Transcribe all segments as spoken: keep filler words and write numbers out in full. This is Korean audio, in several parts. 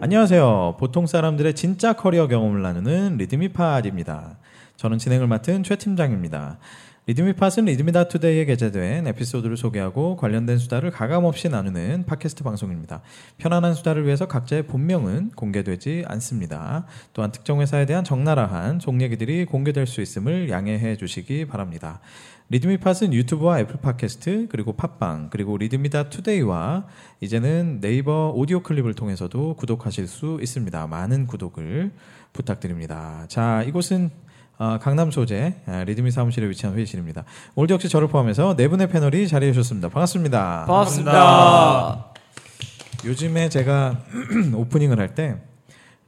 안녕하세요. 보통 사람들의 진짜 커리어 경험을 나누는 리드미팟입니다. 저는 진행을 맡은 최 팀장입니다. 리드미팟은 리드미다투데이에 게재된 에피소드를 소개하고 관련된 수다를 가감없이 나누는 팟캐스트 방송입니다. 편안한 수다를 위해서 각자의 본명은 공개되지 않습니다. 또한 특정 회사에 대한 적나라한 속 얘기들이 공개될 수 있음을 양해해 주시기 바랍니다. 리드미팟은 유튜브와 애플 팟캐스트, 그리고 팟빵, 그리고 리드미다투데이와 이제는 네이버 오디오 클립을 통해서도 구독하실 수 있습니다. 많은 구독을 부탁드립니다. 자, 이곳은 어, 강남 소재 아, 리드미 사무실에 위치한 회의실입니다. 오늘도 역시 저를 포함해서 네 분의 패널이 자리해 주셨습니다. 반갑습니다. 반갑습니다. 반갑습니다. 요즘에 제가 오프닝을 할 때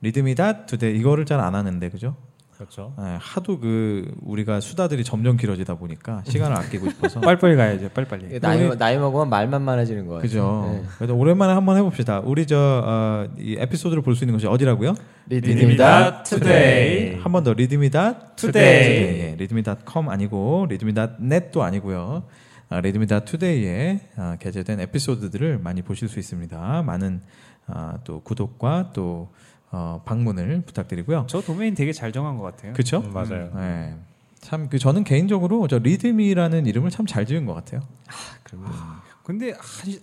리드미다투데이 이거를 잘 안 하는데 그죠? 그렇죠. 네, 하도 그 우리가 수다들이 점점 길어지다 보니까 시간을 아끼고 싶어서 빨리빨리 가야죠. 빨리빨리. 나이, 우리, 나이 먹으면 말만 많아지는 거 같아요. 그죠. 네. 그래서 오랜만에 한번 해봅시다. 우리 저 어, 이 에피소드를 볼 수 있는 곳이 어디라고요? 리드미다 투데이. 한 번 더 리드미다 투데이. 리드미닷컴 아니고 리드미닷넷도 아니고요. 아, 리드미다 투데이에 아, 게재된 에피소드들을 많이 보실 수 있습니다. 많은 아, 또 구독과 또 어, 방문을 부탁드리고요. 저 도메인 되게 잘 정한 것 같아요. 그렇죠? 음, 맞아요. 네. 참 그 저는 개인적으로 저 리드미라는 이름을 참 잘 지은 것 같아요. 아, 그럼. 아, 근데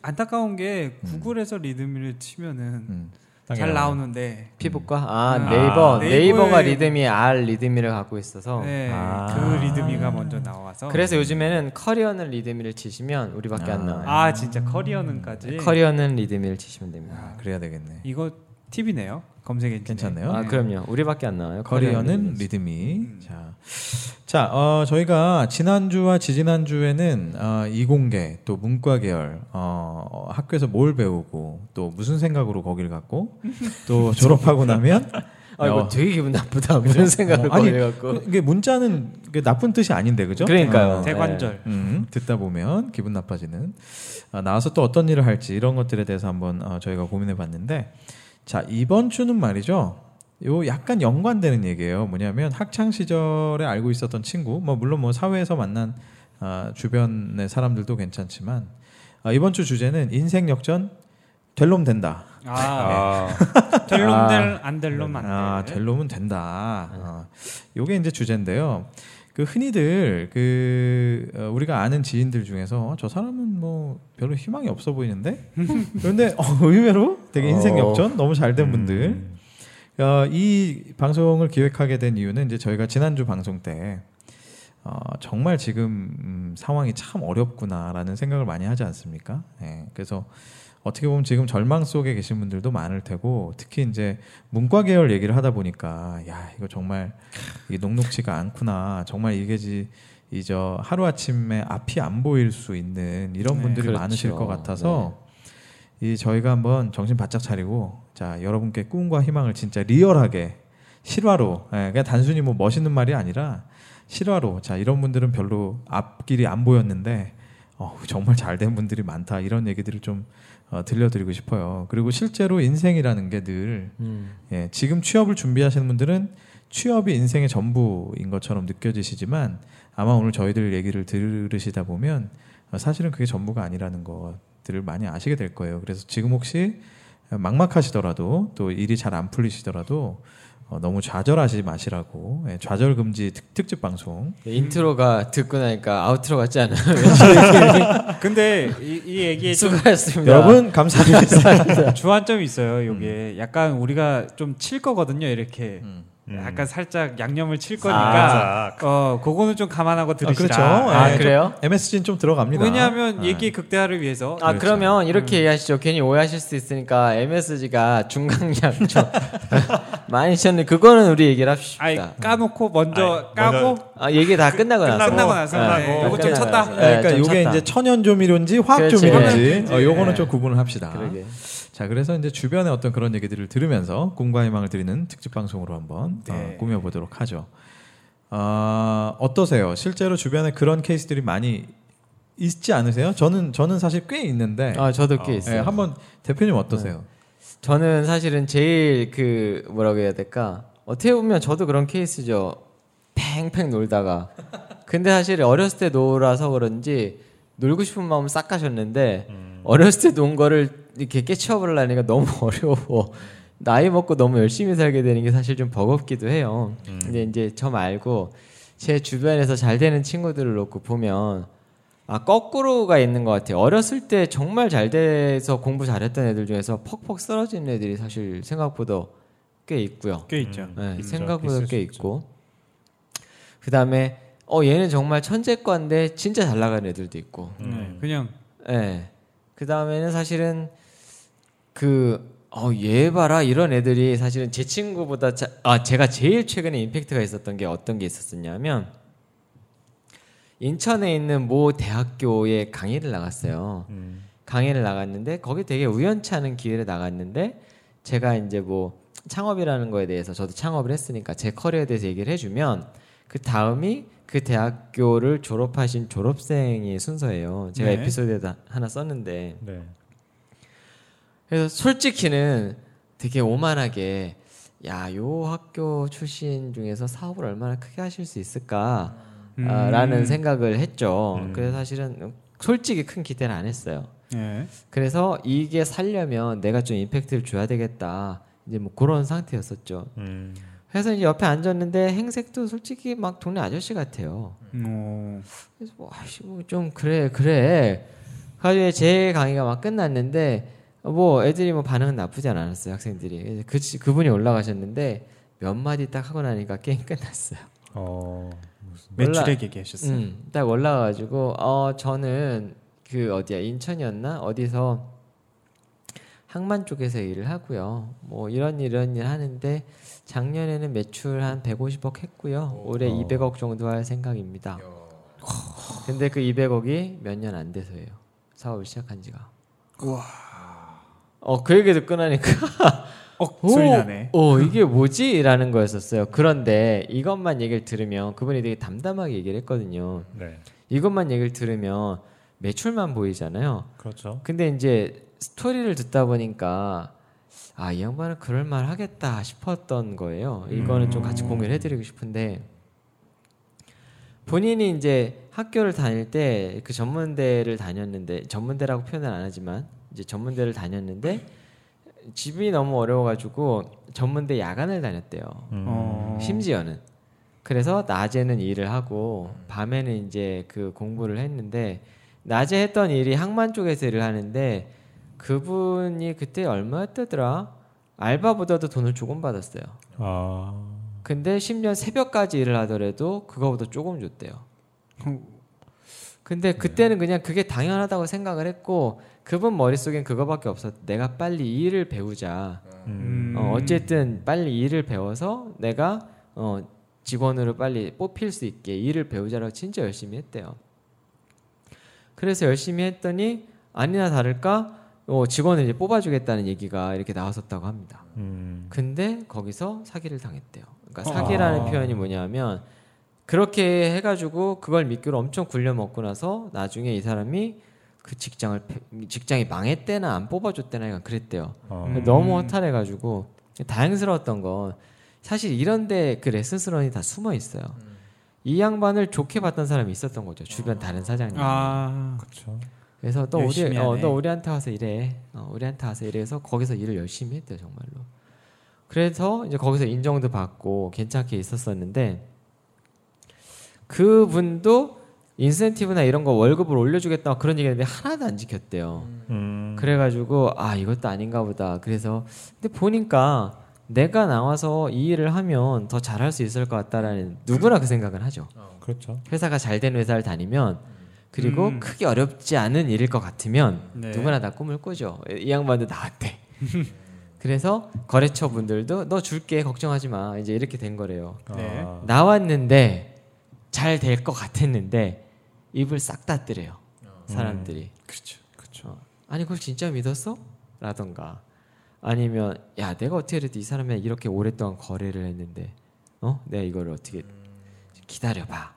안타까운 게 구글에서 음. 리드미를 치면은 음. 잘 나오는데 피부과 아 음. 네이버 아, 네이버가 리드미 R 리드미를 갖고 있어서 네, 아. 그 리드미가 먼저 나와서 그래서 요즘에는 커리어는 리드미를 치시면 우리밖에 아. 안 나와요. 아 진짜 커리어는까지 음. 커리어는 리드미를 치시면 됩니다. 아, 그래야 되겠네. 이거 팁이네요. 검색엔 괜찮네요. 아 그럼요. 우리밖에 안 나와요. 커리어는 리드미. 음. 자, 자 어, 저희가 지난주와 지지난주에는 어, 이공계 또 문과 계열 어, 학교에서 뭘 배우고 또 무슨 생각으로 거기를 갔고 또 졸업하고 나면 아, 이거 어. 되게 기분 나쁘다. 무슨 생각을 어, 해갖고 이게 문자는 이게 나쁜 뜻이 아닌데 그죠? 그러니까요. 어, 대관절. 네. 음, 듣다 보면 기분 나빠지는. 어, 나와서 또 어떤 일을 할지 이런 것들에 대해서 한번 어, 저희가 고민해봤는데. 자, 이번 주는 말이죠. 요 약간 연관되는 얘기예요. 뭐냐면 학창 시절에 알고 있었던 친구, 뭐 물론 뭐 사회에서 만난 어, 주변의 사람들도 괜찮지만 어, 이번 주 주제는 인생 역전 될 놈 된다. 아, 네. 될 놈 될 안 될 놈 안 돼. 아, 될 놈은 된다. 어, 요게 이제 주제인데요. 그 흔히들 그 어, 우리가 아는 지인들 중에서 저 사람은 뭐 별로 희망이 없어 보이는데 그런데 어, 의외로 되게 인생 역전 너무 잘된 분들 어, 이 방송을 기획하게 된 이유는 이제 저희가 지난주 방송 때 어, 정말 지금 음, 상황이 참 어렵구나라는 생각을 많이 하지 않습니까? 예, 그래서 어떻게 보면 지금 절망 속에 계신 분들도 많을 테고 특히 이제 문과 계열 얘기를 하다 보니까 야 이거 정말 이게 녹록지가 않구나 정말 이게지 이저 하루 아침에 앞이 안 보일 수 있는 이런 분들이 네, 그렇죠. 많으실 것 같아서 네. 이 저희가 한번 정신 바짝 차리고 자 여러분께 꿈과 희망을 진짜 리얼하게 실화로 예, 그냥 단순히 뭐 멋있는 말이 아니라 실화로 자 이런 분들은 별로 앞길이 안 보였는데 어, 정말 잘된 분들이 많다 이런 얘기들을 좀 어, 들려드리고 싶어요. 그리고 실제로 인생이라는 게 늘 음. 예, 지금 취업을 준비하시는 분들은 취업이 인생의 전부인 것처럼 느껴지시지만 아마 오늘 저희들 얘기를 들으시다 보면 어, 사실은 그게 전부가 아니라는 것들을 많이 아시게 될 거예요. 그래서 지금 혹시 막막하시더라도 또 일이 잘 안 풀리시더라도 어, 너무 좌절하지 마시라고 예, 좌절 금지 특, 특집 방송 네, 인트로가 듣고 나니까 아웃트로 같지 않아요? 근데 이, 이 얘기에 수고하셨습니다. 여러분 감사합니다. 주안점이 있어요. 이게 음. 약간 우리가 좀 칠 거거든요. 이렇게 음. 약간 살짝 양념을 칠 거니까 아, 어 그거는 좀 감안하고 들으시라. 아, 그렇죠. 아, 네. 그래요? 엠에스지는 좀 들어갑니다. 왜냐하면 아. 얘기의 극대화를 위해서. 아 그렇죠. 그러면 이렇게 음. 얘기하시죠. 괜히 오해하실 수 있으니까 엠에스지가 중간량 좀 많이 쳤는데 그거는 우리 얘기를 합시다. 아니, 까놓고 먼저 아니, 까고 먼저 아, 얘기 다 끝나고 나서 끝나고 나서 아, 네. 요거 좀 쳤다. 네, 그러니까 좀 요게 쳤다. 이제 천연조미료인지 화학조미료인지 어, 요거는 네. 좀 구분을 합시다. 그러게. 자 그래서 이제 주변의 어떤 그런 얘기들을 들으면서 꿈과 희망을 드리는 특집 방송으로 한번 네. 어, 꾸며보도록 하죠. 어, 어떠세요? 실제로 주변에 그런 케이스들이 많이 있지 않으세요? 저는 저는 사실 꽤 있는데. 아 저도 꽤 어. 있어요. 네, 한번 대표님 어떠세요? 네. 저는 사실은 제일 그 뭐라고 해야 될까? 어떻게 보면 저도 그런 케이스죠. 팽팽 놀다가 근데 사실 어렸을 때 놀아서 그런지 놀고 싶은 마음 싹 가셨는데 음. 어렸을 때 논 거를 이렇게 깨치워보려니까 너무 어려워. 나이 먹고 너무 열심히 살게 되는 게 사실 좀 버겁기도 해요. 음. 근데 이제 저 말고 제 주변에서 잘 되는 친구들을 놓고 보면 아 거꾸로가 있는 것 같아요. 어렸을 때 정말 잘 돼서 공부 잘했던 애들 중에서 퍽퍽 쓰러지는 애들이 사실 생각보다 꽤 있고요. 꽤 있죠. 네, 생각보다 꽤 있고 그 다음에 어 얘는 정말 천재과인데 진짜 잘 나가는 애들도 있고 음. 그냥 네. 그 다음에는 사실은 그 어, 얘 봐라 이런 애들이 사실은 제 친구보다 자, 아 제가 제일 최근에 임팩트가 있었던 게 어떤 게 있었었냐면 인천에 있는 모 대학교에 강의를 나갔어요. 음. 강의를 나갔는데 거기 되게 우연치 않은 기회를 나갔는데 제가 이제 뭐 창업이라는 거에 대해서 저도 창업을 했으니까 제 커리어에 대해서 얘기를 해주면 그 다음이 그 대학교를 졸업하신 졸업생의 순서예요. 제가 네. 에피소드에 하나 썼는데 네. 그래서 솔직히는 되게 오만하게 야, 요 학교 출신 중에서 사업을 얼마나 크게 하실 수 있을까 음. 아, 라는 생각을 했죠. 음. 그래서 사실은 솔직히 큰 기대는 안 했어요. 예. 그래서 이게 살려면 내가 좀 임팩트를 줘야 되겠다. 이제 뭐 그런 상태였었죠. 음. 그래서 이제 옆에 앉았는데 행색도 솔직히 막 동네 아저씨 같아요. 음. 그래서 뭐, 아이씨, 뭐 좀 그래 그래. 가지고 제 강의가 막 끝났는데 뭐 애들이 뭐 반응은 나쁘지 않았어요. 학생들이 그 그분이 올라가셨는데 몇 마디 딱 하고 나니까 게임 끝났어요. 어. 매출액 얘기하셨어요. 음, 딱 올라가가지고 어 저는 그 어디야 인천이었나 어디서 항만 쪽에서 일을 하고요. 뭐 이런 이런 일 하는데 작년에는 매출 한 백오십억 했고요. 올해 어. 이백억 정도 할 생각입니다. 어. 근데 그 이백억이 몇 년 안 돼서예요. 사업을 시작한 지가. 우와. 어 그 얘기 듣고 나니까 억 어, 소리 나네. 어 이게 뭐지라는 거였었어요. 그런데 이것만 얘기를 들으면 그분이 되게 담담하게 얘기를 했거든요. 네. 이것만 얘기를 들으면 매출만 보이잖아요. 그렇죠. 근데 이제 스토리를 듣다 보니까 아 이 양반은 그럴 말 하겠다 싶었던 거예요. 이거는 음. 좀 같이 공유를 해드리고 싶은데 본인이 이제 학교를 다닐 때 그 전문대를 다녔는데 전문대라고 표현은 안 하지만 이제 전문대를 다녔는데 집이 너무 어려워가지고 전문대 야간을 다녔대요. 음. 어. 심지어는 그래서 낮에는 일을 하고 밤에는 이제 그 공부를 했는데 낮에 했던 일이 항만 쪽에서 일을 하는데 그분이 그때 얼마였더라? 알바보다도 돈을 조금 받았어요. 아. 근데 심지어 새벽까지 일을 하더라도 그거보다 조금 줬대요. 근데 그때는 그냥 그게 당연하다고 생각을 했고 그분 머릿속엔 그거밖에 없었대. 내가 빨리 일을 배우자. 음. 어, 어쨌든 빨리 일을 배워서 내가 어, 직원으로 빨리 뽑힐 수 있게 일을 배우자라고 진짜 열심히 했대요. 그래서 열심히 했더니 아니나 다를까 어, 직원을 이제 뽑아주겠다는 얘기가 이렇게 나왔었다고 합니다. 음. 근데 거기서 사기를 당했대요. 그러니까 사기라는 아. 표현이 뭐냐면 그렇게 해가지고 그걸 미끼로 엄청 굴려먹고 나서 나중에 이 사람이 그 직장을 직장이 망했대나 안 뽑아줬대나 약간 그랬대요. 어. 너무 허탈해가지고 다행스러웠던 건 사실 이런데 그 레슨스런이 다 숨어 있어요. 음. 이 양반을 좋게 봤던 사람이 있었던 거죠. 주변 어. 다른 사장님. 아, 그렇죠. 그래서 너 우리 어, 너 우리한테 와서 일해. 어, 우리한테 와서 일해서 거기서 일을 열심히 했대요 정말로. 그래서 이제 거기서 인정도 받고 괜찮게 있었었는데 그분도. 인센티브나 이런 거 월급을 올려주겠다 그런 얘기했는데 하나도 안 지켰대요. 음. 그래가지고 아 이것도 아닌가 보다. 그래서 근데 보니까 내가 나와서 이 일을 하면 더 잘할 수 있을 것 같다라는 누구나 그 생각은 하죠. 어, 그렇죠. 회사가 잘 된 회사를 다니면 그리고 음. 크게 어렵지 않은 일일 것 같으면 네. 누구나 다 꿈을 꾸죠. 이 양반도 나왔대. 그래서 거래처 분들도 너 줄게 걱정하지 마 이제 이렇게 된 거래요. 네. 나왔는데 잘 될 것 같았는데. 입을 싹 닫더래요. 사람들이. 음, 그렇죠, 그렇죠. 아니 그걸 진짜 믿었어? 라던가 아니면 야 내가 어떻게 해도 이 사람이랑 이렇게 오랫동안 거래를 했는데 어 내가 이걸 어떻게 기다려봐.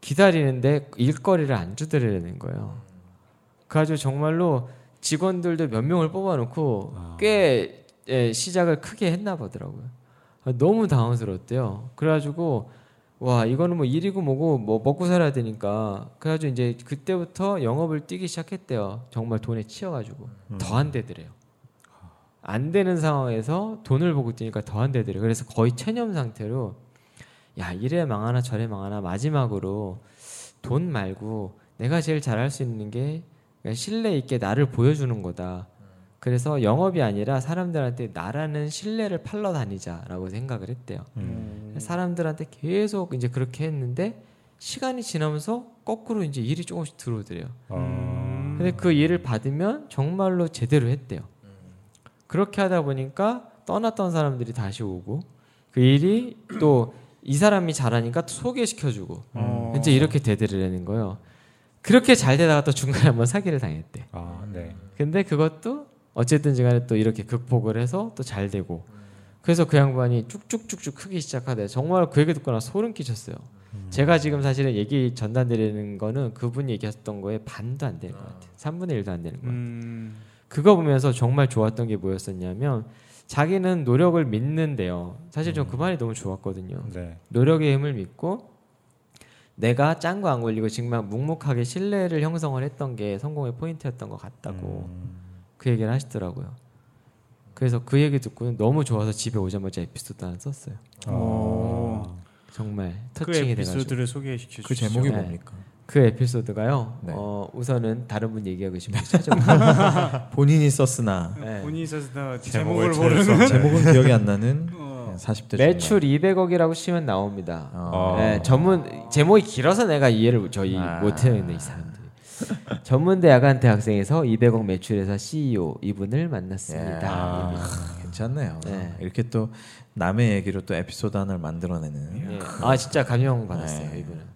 기다리는데 일거리를 안 주더라는 거예요. 그래가지고 정말로 직원들도 몇 명을 뽑아놓고 아. 꽤 예, 시작을 크게 했나 보더라고요. 너무 당황스러웠대요. 그래가지고 와 이거는 뭐 일이고 뭐고 뭐 먹고 살아야 되니까 그래가지고 이제 그때부터 영업을 뛰기 시작했대요. 정말 돈에 치여가지고 음. 더 안 되더래요. 안 되는 상황에서 돈을 보고 뛰니까 더 안 되더래요. 그래서 거의 체념 상태로 야 이래 망하나 저래 망하나 마지막으로 돈 말고 내가 제일 잘할 수 있는 게 신뢰 있게 나를 보여주는 거다. 그래서 영업이 아니라 사람들한테 나라는 신뢰를 팔러 다니자라고 생각을 했대요. 음. 사람들한테 계속 이제 그렇게 했는데 시간이 지나면서 거꾸로 이제 일이 조금씩 들어오더래요. 음. 근데 그 일을 받으면 정말로 제대로 했대요. 음. 그렇게 하다 보니까 떠났던 사람들이 다시 오고 그 일이 또 이 사람이 잘하니까 소개시켜주고 음. 이제 이렇게 되더라는 거예요. 그렇게 잘 되다가 또 중간에 한번 사기를 당했대. 아, 네. 근데 그것도 어쨌든지 간에 또 이렇게 극복을 해서 또 잘 되고 그래서 그 양반이 쭉쭉쭉쭉 크기 시작하대. 정말 그 얘기 듣고 나서 소름 끼쳤어요. 음. 제가 지금 사실은 얘기 전달드리는 거는 그분이 얘기했던 거에 반도 안 되는 것 같아요. 삼분의 일도 안 되는 것 같아요. 음. 그거 보면서 정말 좋았던 게 뭐였었냐면 자기는 노력을 믿는데요. 사실 전 그 말이 너무 좋았거든요. 네. 노력의 힘을 믿고 내가 짠 거 안 걸리고 정말 묵묵하게 신뢰를 형성을 했던 게 성공의 포인트였던 것 같다고 음. 그 얘기를 하시더라고요. 그래서 그 얘기 듣고 너무 좋아서 집에 오자마자 에피소드 하나 썼어요. 오. 정말 터칭이 돼가지고. 그 에피소드를 소개시켜주시죠. 그 제목이 네. 뭡니까? 그 에피소드가요. 네. 어, 우선은 다른 분 얘기하고 계신 분 찾아보세요. 본인이 썼으나 네. 본인이 썼으나 제목을, 제목을 모르는 제목은 기억이 안 나는 어. 사십 대 매출 이백억이라고 치면 나옵니다. 어. 네, 전문 제목이 길어서 내가 이해를 저희 아. 못해요. 이 사람들. 전문대 야간 대학생에서 이백억 매출회사 씨이오 이분을 만났습니다. 예. 아, 이분. 괜찮네요. 네. 이렇게 또 남의 얘기로 또 에피소드 하나를 만들어내는. 예. 아 진짜 감명 받았어요. 네. 이분은.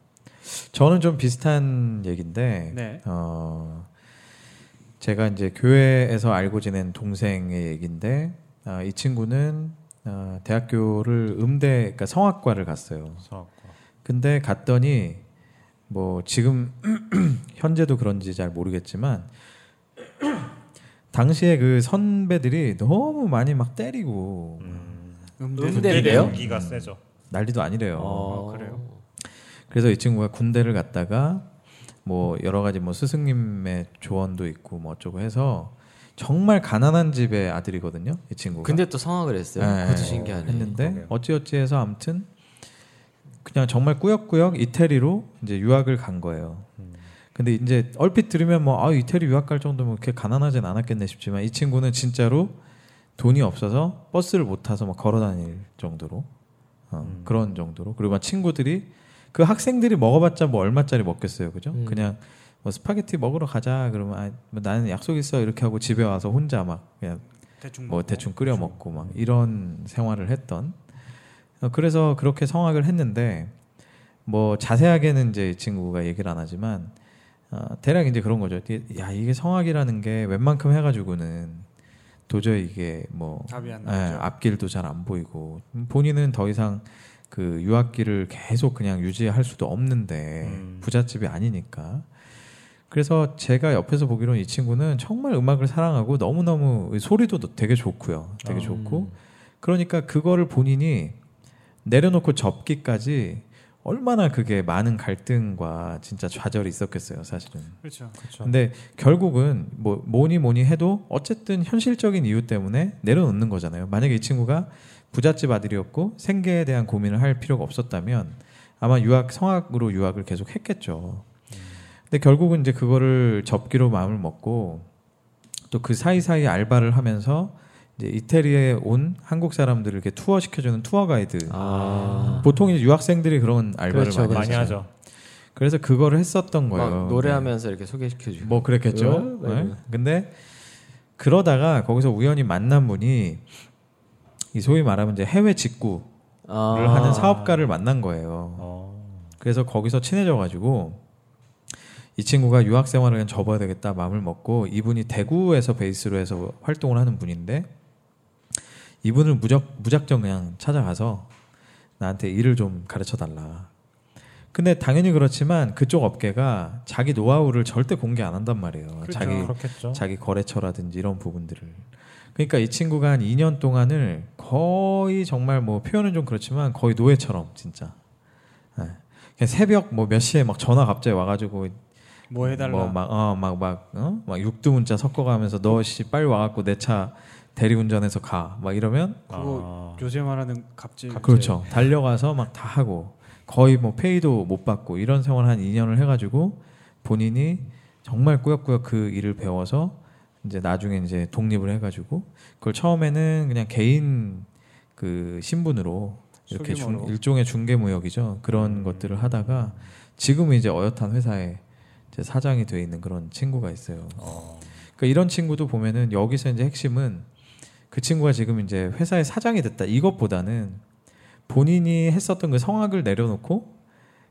저는 좀 비슷한 얘기인데 네. 어, 제가 이제 교회에서 알고 지낸 동생의 얘기인데 어, 이 친구는 어, 대학교를 음대, 그러니까 성악과를 갔어요. 성악과. 근데 갔더니 뭐 지금 현재도 그런지 잘 모르겠지만 당시에 그 선배들이 너무 많이 막 때리고 음. 음대인데요? 음기가 세죠. 난리도 아니래요. 어, 그래요. 그래서 이 친구가 군대를 갔다가 뭐 여러 가지 뭐 스승님의 조언도 있고 뭐 어쩌고 해서 정말 가난한 집의 아들이거든요, 이 친구가. 근데 또 성악을 했어요. 네. 그것도 신기하네. 했는데 어찌어찌해서 아무튼. 그냥 정말 꾸역꾸역 이태리로 이제 유학을 간 거예요. 음. 근데 이제 얼핏 들으면 뭐 아, 이태리 유학 갈 정도면 그렇게 가난하진 않았겠네 싶지만 이 친구는 진짜로 돈이 없어서 버스를 못 타서 막 걸어 다닐 정도로 어, 음. 그런 정도로 그리고 막 친구들이 그 학생들이 먹어봤자 뭐 얼마짜리 먹겠어요, 그죠? 음. 그냥 뭐 스파게티 먹으러 가자 그러면 아, 뭐 나는 약속 있어 이렇게 하고 집에 와서 혼자 막 그냥 대충 뭐 먹고, 대충 끓여 대충. 먹고 막 이런 생활을 했던. 그래서 그렇게 성악을 했는데 뭐 자세하게는 이제 이 친구가 얘기를 안 하지만 어 대략 이제 그런 거죠. 야 이게 성악이라는 게 웬만큼 해가지고는 도저히 이게 뭐 답이 안 나죠. 예, 앞길도 잘 안 보이고 본인은 더 이상 그 유학길을 계속 그냥 유지할 수도 없는데 음. 부잣집이 아니니까. 그래서 제가 옆에서 보기로는 이 친구는 정말 음악을 사랑하고 너무너무 소리도 되게 좋고요. 되게 음. 좋고 그러니까 그거를 본인이 내려놓고 접기까지 얼마나 그게 많은 갈등과 진짜 좌절이 있었겠어요, 사실은. 그렇죠. 그렇죠. 근데 결국은 뭐 뭐니 뭐니 해도 어쨌든 현실적인 이유 때문에 내려놓는 거잖아요. 만약에 이 친구가 부잣집 아들이었고 생계에 대한 고민을 할 필요가 없었다면 아마 유학 성악으로 유학을 계속 했겠죠. 음. 근데 결국은 이제 그거를 접기로 마음을 먹고 또 그 사이사이 알바를 하면서 이태리에 온 한국 사람들을 이렇게 투어 시켜주는 투어 가이드. 아. 보통 이제 유학생들이 그런 알바를 그렇죠, 많이, 많이 하죠. 그래서 그거를 했었던 거예요. 노래하면서 네. 이렇게 소개시켜주고. 뭐 그랬겠죠. 네. 네. 네. 근데 그러다가 거기서 우연히 만난 분이 이 소위 말하면 이제 해외 직구를 아. 하는 사업가를 만난 거예요. 아. 그래서 거기서 친해져가지고. 이 친구가 유학 생활을 그냥 접어야 되겠다 마음을 먹고 이분이 대구에서 베이스로 해서 활동을 하는 분인데 이분을 무작, 무작정 그냥 찾아가서 나한테 일을 좀 가르쳐달라. 근데 당연히 그렇지만 그쪽 업계가 자기 노하우를 절대 공개 안 한단 말이에요. 그렇죠. 자기, 그렇겠죠. 자기 거래처라든지 이런 부분들을. 그러니까 이 친구가 한 이 년 동안을 거의 정말 뭐 표현은 좀 그렇지만 거의 노예처럼 진짜. 네. 그냥 새벽 뭐 몇 시에 막 전화 갑자기 와가지고 뭐 해달라. 뭐 막 어 막 막 어 막 육두 문자 섞어가면서 너 씨 빨리 와갖고 내 차 대리운전해서 가 막 이러면 그거 아. 요새 말하는 갑질. 그렇죠. 달려가서 막 다 하고 거의 뭐 페이도 못 받고 이런 생활 한 이 년을 해가지고 본인이 정말 꾸역꾸역 그 일을 배워서 이제 나중에 이제 독립을 해가지고 그걸 처음에는 그냥 개인 그 신분으로 이렇게 중, 일종의 중개무역이죠. 그런 음. 것들을 하다가 지금은 이제 어엿한 회사에 이제 사장이 돼 있는 그런 친구가 있어요. 어. 그러니까 이런 친구도 보면은 여기서 이제 핵심은 그 친구가 지금 이제 회사의 사장이 됐다 이것보다는 본인이 했었던 그 성악을 내려놓고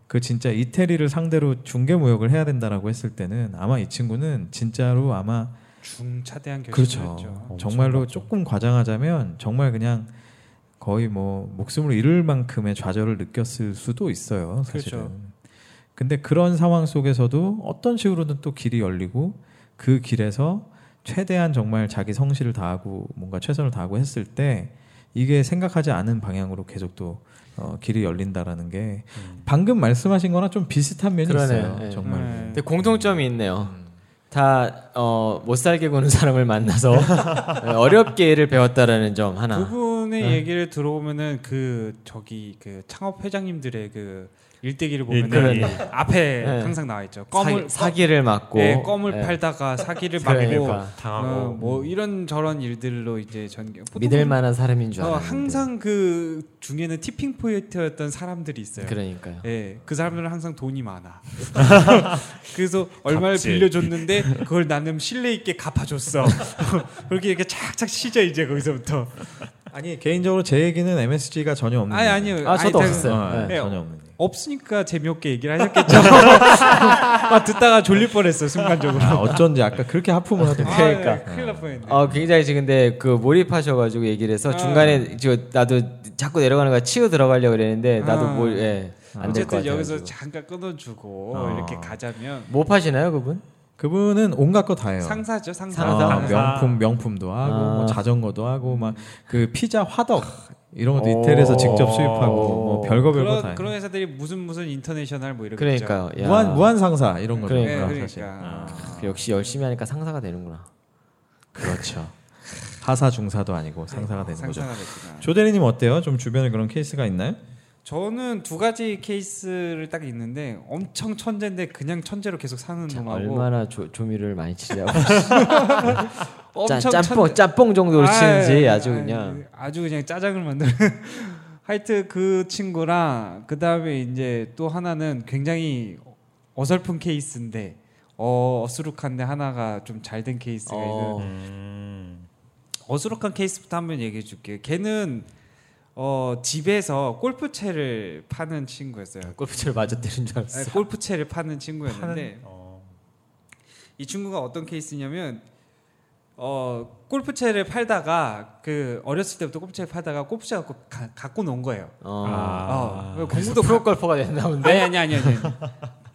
그 진짜 이태리를 상대로 중개무역을 해야 된다라고 했을 때는 아마 이 친구는 진짜로 아마 중차대한 결심이었죠. 그렇죠. 정말로 조금 과장하자면 정말 그냥 거의 뭐 목숨을 잃을 만큼의 좌절을 느꼈을 수도 있어요. 사실은. 그렇죠. 근데 그런 상황 속에서도 어떤 식으로든 또 길이 열리고 그 길에서 최대한 정말 자기 성실을 다하고 뭔가 최선을 다하고 했을 때 이게 생각하지 않은 방향으로 계속 또 어, 길이 열린다라는 게 음. 방금 말씀하신 거랑 좀 비슷한 면이 그러네요. 있어요. 네. 정말. 음. 근데 공통점이 있네요. 음. 다 어, 못 살게 구는 사람을 만나서 어렵게 일을 배웠다라는 점 하나. 두 분의 응. 얘기를 들어보면은 그 저기 그 창업 회장님들의 그 일대기를 보면 일대기. 앞에 네. 항상 나와 있죠. 껌을 사, 사기를 맞고, 네, 껌을 네. 팔다가 사기를 맞고, 당하고 어, 뭐 이런 저런 일들로 이제 전개. 믿을만한 사람인 줄 알아요. 어, 항상 그 중에는 티핑 포인트였던 사람들이 있어요. 그러니까요. 예, 네, 그 사람들은 항상 돈이 많아. 그래서 얼마를 갑질. 빌려줬는데 그걸 나는 신뢰 있게 갚아줬어. 그렇게 이렇게 착착 시죠 이제 거기서부터. 아니 개인적으로 제 얘기는 엠에스지가 전혀 없는. 아니 아니요. 아 저도 없었어요. 아, 네. 전혀 없는. 없으니까 재미없게 얘기를 하셨겠죠. 막 듣다가 졸릴 뻔했어 순간적으로. 아, 어쩐지 아까 그렇게 하품을 하던데. 아, 그러니까. 네, 큰일 날 뻔했네. 어, 굉장히 지금 근데 그 몰입하셔가지고 얘기를 해서 아, 중간에 저 나도 자꾸 내려가는 거 치고 들어가려고 그랬는데 나도 아, 뭘 예, 안 될 것 같아요. 어쨌든 여기서 가지고. 잠깐 끊어주고 어. 이렇게 가자면. 뭐 파시나요 그분? 그분은 온갖 거 다 해요. 상사죠, 상사. 아, 아, 명품, 명품도 하고, 아. 뭐 자전거도 하고, 막 그 피자 화덕 이런 것도 오. 이태리에서 직접 수입하고, 뭐 별거 별거 다 해요. 그런 회사들이 무슨 무슨 인터내셔널 뭐 이렇게. 그러니까요. 무한 무한 상사 이런 거죠. 그러니까. 네, 사실. 그러니까. 아. 역시 열심히 하니까 상사가 되는구나. 그렇죠. 하사 중사도 아니고 상사가 되는 상사가 거죠. 됐구나. 조 대리님 어때요? 좀 주변에 그런 케이스가 있나요? 저는 두 가지 케이스를 딱 있는데 엄청 천재인데 그냥 천재로 계속 사는 놈하고 얼마나 조, 조미료를 많이 치냐고 엄청 짬뽕 짬뽕 정도로 아, 치는지 아주 그냥 아주 그냥 짜장을 만드는 하여튼 그 친구랑 그 다음에 이제 또 하나는 굉장히 어설픈 케이스인데 어, 어수룩한데 하나가 좀 잘된 케이스가 어. 있는 어수룩한 케이스부터 한번 얘기해 줄게요. 걔는 어 집에서 골프채를 파는 친구였어요. 골프채를 맞아 때린 줄 알았어. 아니, 골프채를 파는 친구였는데 파는, 어. 이 친구가 어떤 케이스냐면 어 골프채를 팔다가 그 어렸을 때부터 골프채를 팔다가 골프채 갖고 가, 갖고 논 거예요. 어. 아. 어. 공부도 프로 골퍼가 됐나 본데. 아니 아니 아니. 아니.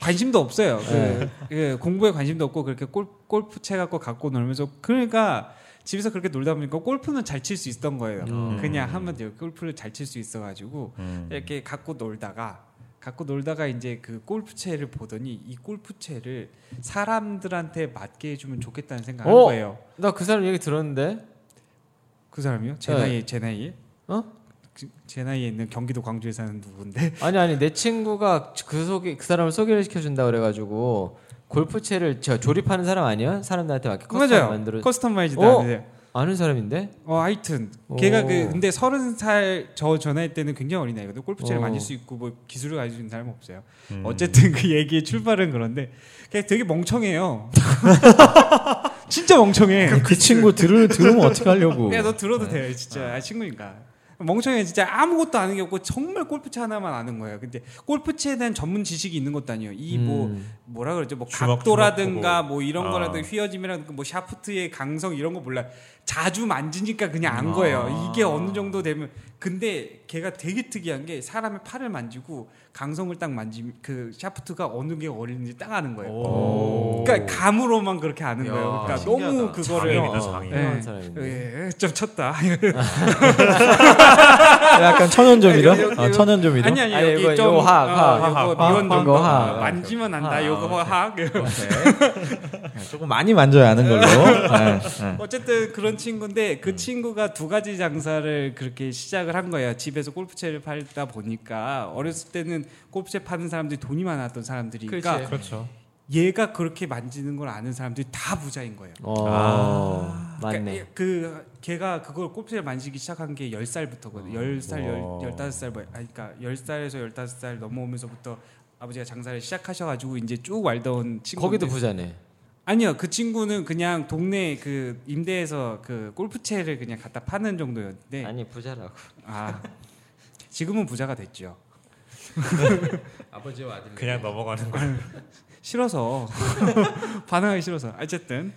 관심도 없어요. 그, 그 공부에 관심도 없고 그렇게 골 골프채 갖고 갖고 놀면서 그러니까. 집에서 그렇게 놀다 보니까 골프는 잘 칠 수 있던 거예요. 음. 그냥 하면 돼요. 골프를 잘 칠 수 있어가지고 음. 이렇게 갖고 놀다가 갖고 놀다가 이제 그 골프채를 보더니 이 골프채를 사람들한테 맞게 해주면 좋겠다는 생각한 어? 거예요. 나 그 사람 얘기 들었는데 그 사람이요? 제 네. 나이 제 나이? 어? 제 나이에 있는 경기도 광주에 사는 누군데? 아니 아니 내 친구가 그 소개 그 사람을 소개를 시켜준다 그래가지고. 골프채를 저 조립하는 사람 아니야? 사람들한테 맞게 커스텀 만들어 커스터마이즈다. 어? 아는 사람인데? 어, 하여튼 걔가 그 근데 서른 살 저 전화할 때는 굉장히 어린 나이거든. 골프채를 만질 수 있고 뭐 기술을 가지고 있는 사람은 없어요. 음. 어쨌든 그 얘기의 출발은 그런데 걔 되게 멍청해요. 진짜 멍청해. 그, 그 친구 들으 들으면 어떻게 하려고? 야, 너 들어도 돼. 진짜 아, 친구니까. 멍청해. 진짜 아무것도 아는 게 없고 정말 골프채 하나만 아는 거예요. 근데 골프채에 대한 전문 지식이 있는 것도 아니에요. 이 뭐 음. 뭐라 그러죠? 뭐 주먹, 각도라든가 주먹 뭐 이런 아. 거라든가 휘어짐이라든가 뭐 샤프트의 강성 이런 거 몰라. 자주 만지니까 그냥 안 거예요. 아. 이게 어느 정도 되면 근데 걔가 되게 특이한 게 사람의 팔을 만지고 강성을 딱 만지면 그 샤프트가 어느 게 어린지 딱 아는 거예요. 오. 그러니까 감으로만 그렇게 아는 야, 거예요. 그러니까 신기하다. 너무 그거를 장애인이다, 장애인. 어, 예, 예, 좀 쳤다. 약간 천연조미료? 아, 천연조미료? 아니 아니, 아니 여기 좀 화학, 화학, 이거 미원전 거 화학. 만지면 안다. 요거 화학. 조금 많이 만져야 하는 걸로. 네, 네. 어쨌든 그런 친구인데 그 친구가 두 가지 장사를 그렇게 시작을 한 거예요. 집에서 골프채를 팔다 보니까 어렸을 때는 골프채 파는 사람들이 돈이 많았던 사람들이니까. 그렇죠. 얘가 그렇게 만지는 걸 아는 사람들이 다 부자인 거예요. 아, 그러니까 맞네. 그 걔가 그걸 골프채를 만지기 시작한 게 열 살부터거든요. 열 살, 열다섯 살, 그러니까 열 살에서 열다섯 살 넘어오면서부터 아버지가 장사를 시작하셔가지고 이제 쭉 왈던 친구. 거기도 부자네. 아니요, 그 친구는 그냥 동네 그 임대해서 그 골프채를 그냥 갖다 파는 정도였는데. 아니 부자라고. 아, 지금은 부자가 됐죠. 아버지와 아들. 그냥 넘어가는 거예요. 싫어서 반항하기 싫어서 어쨌든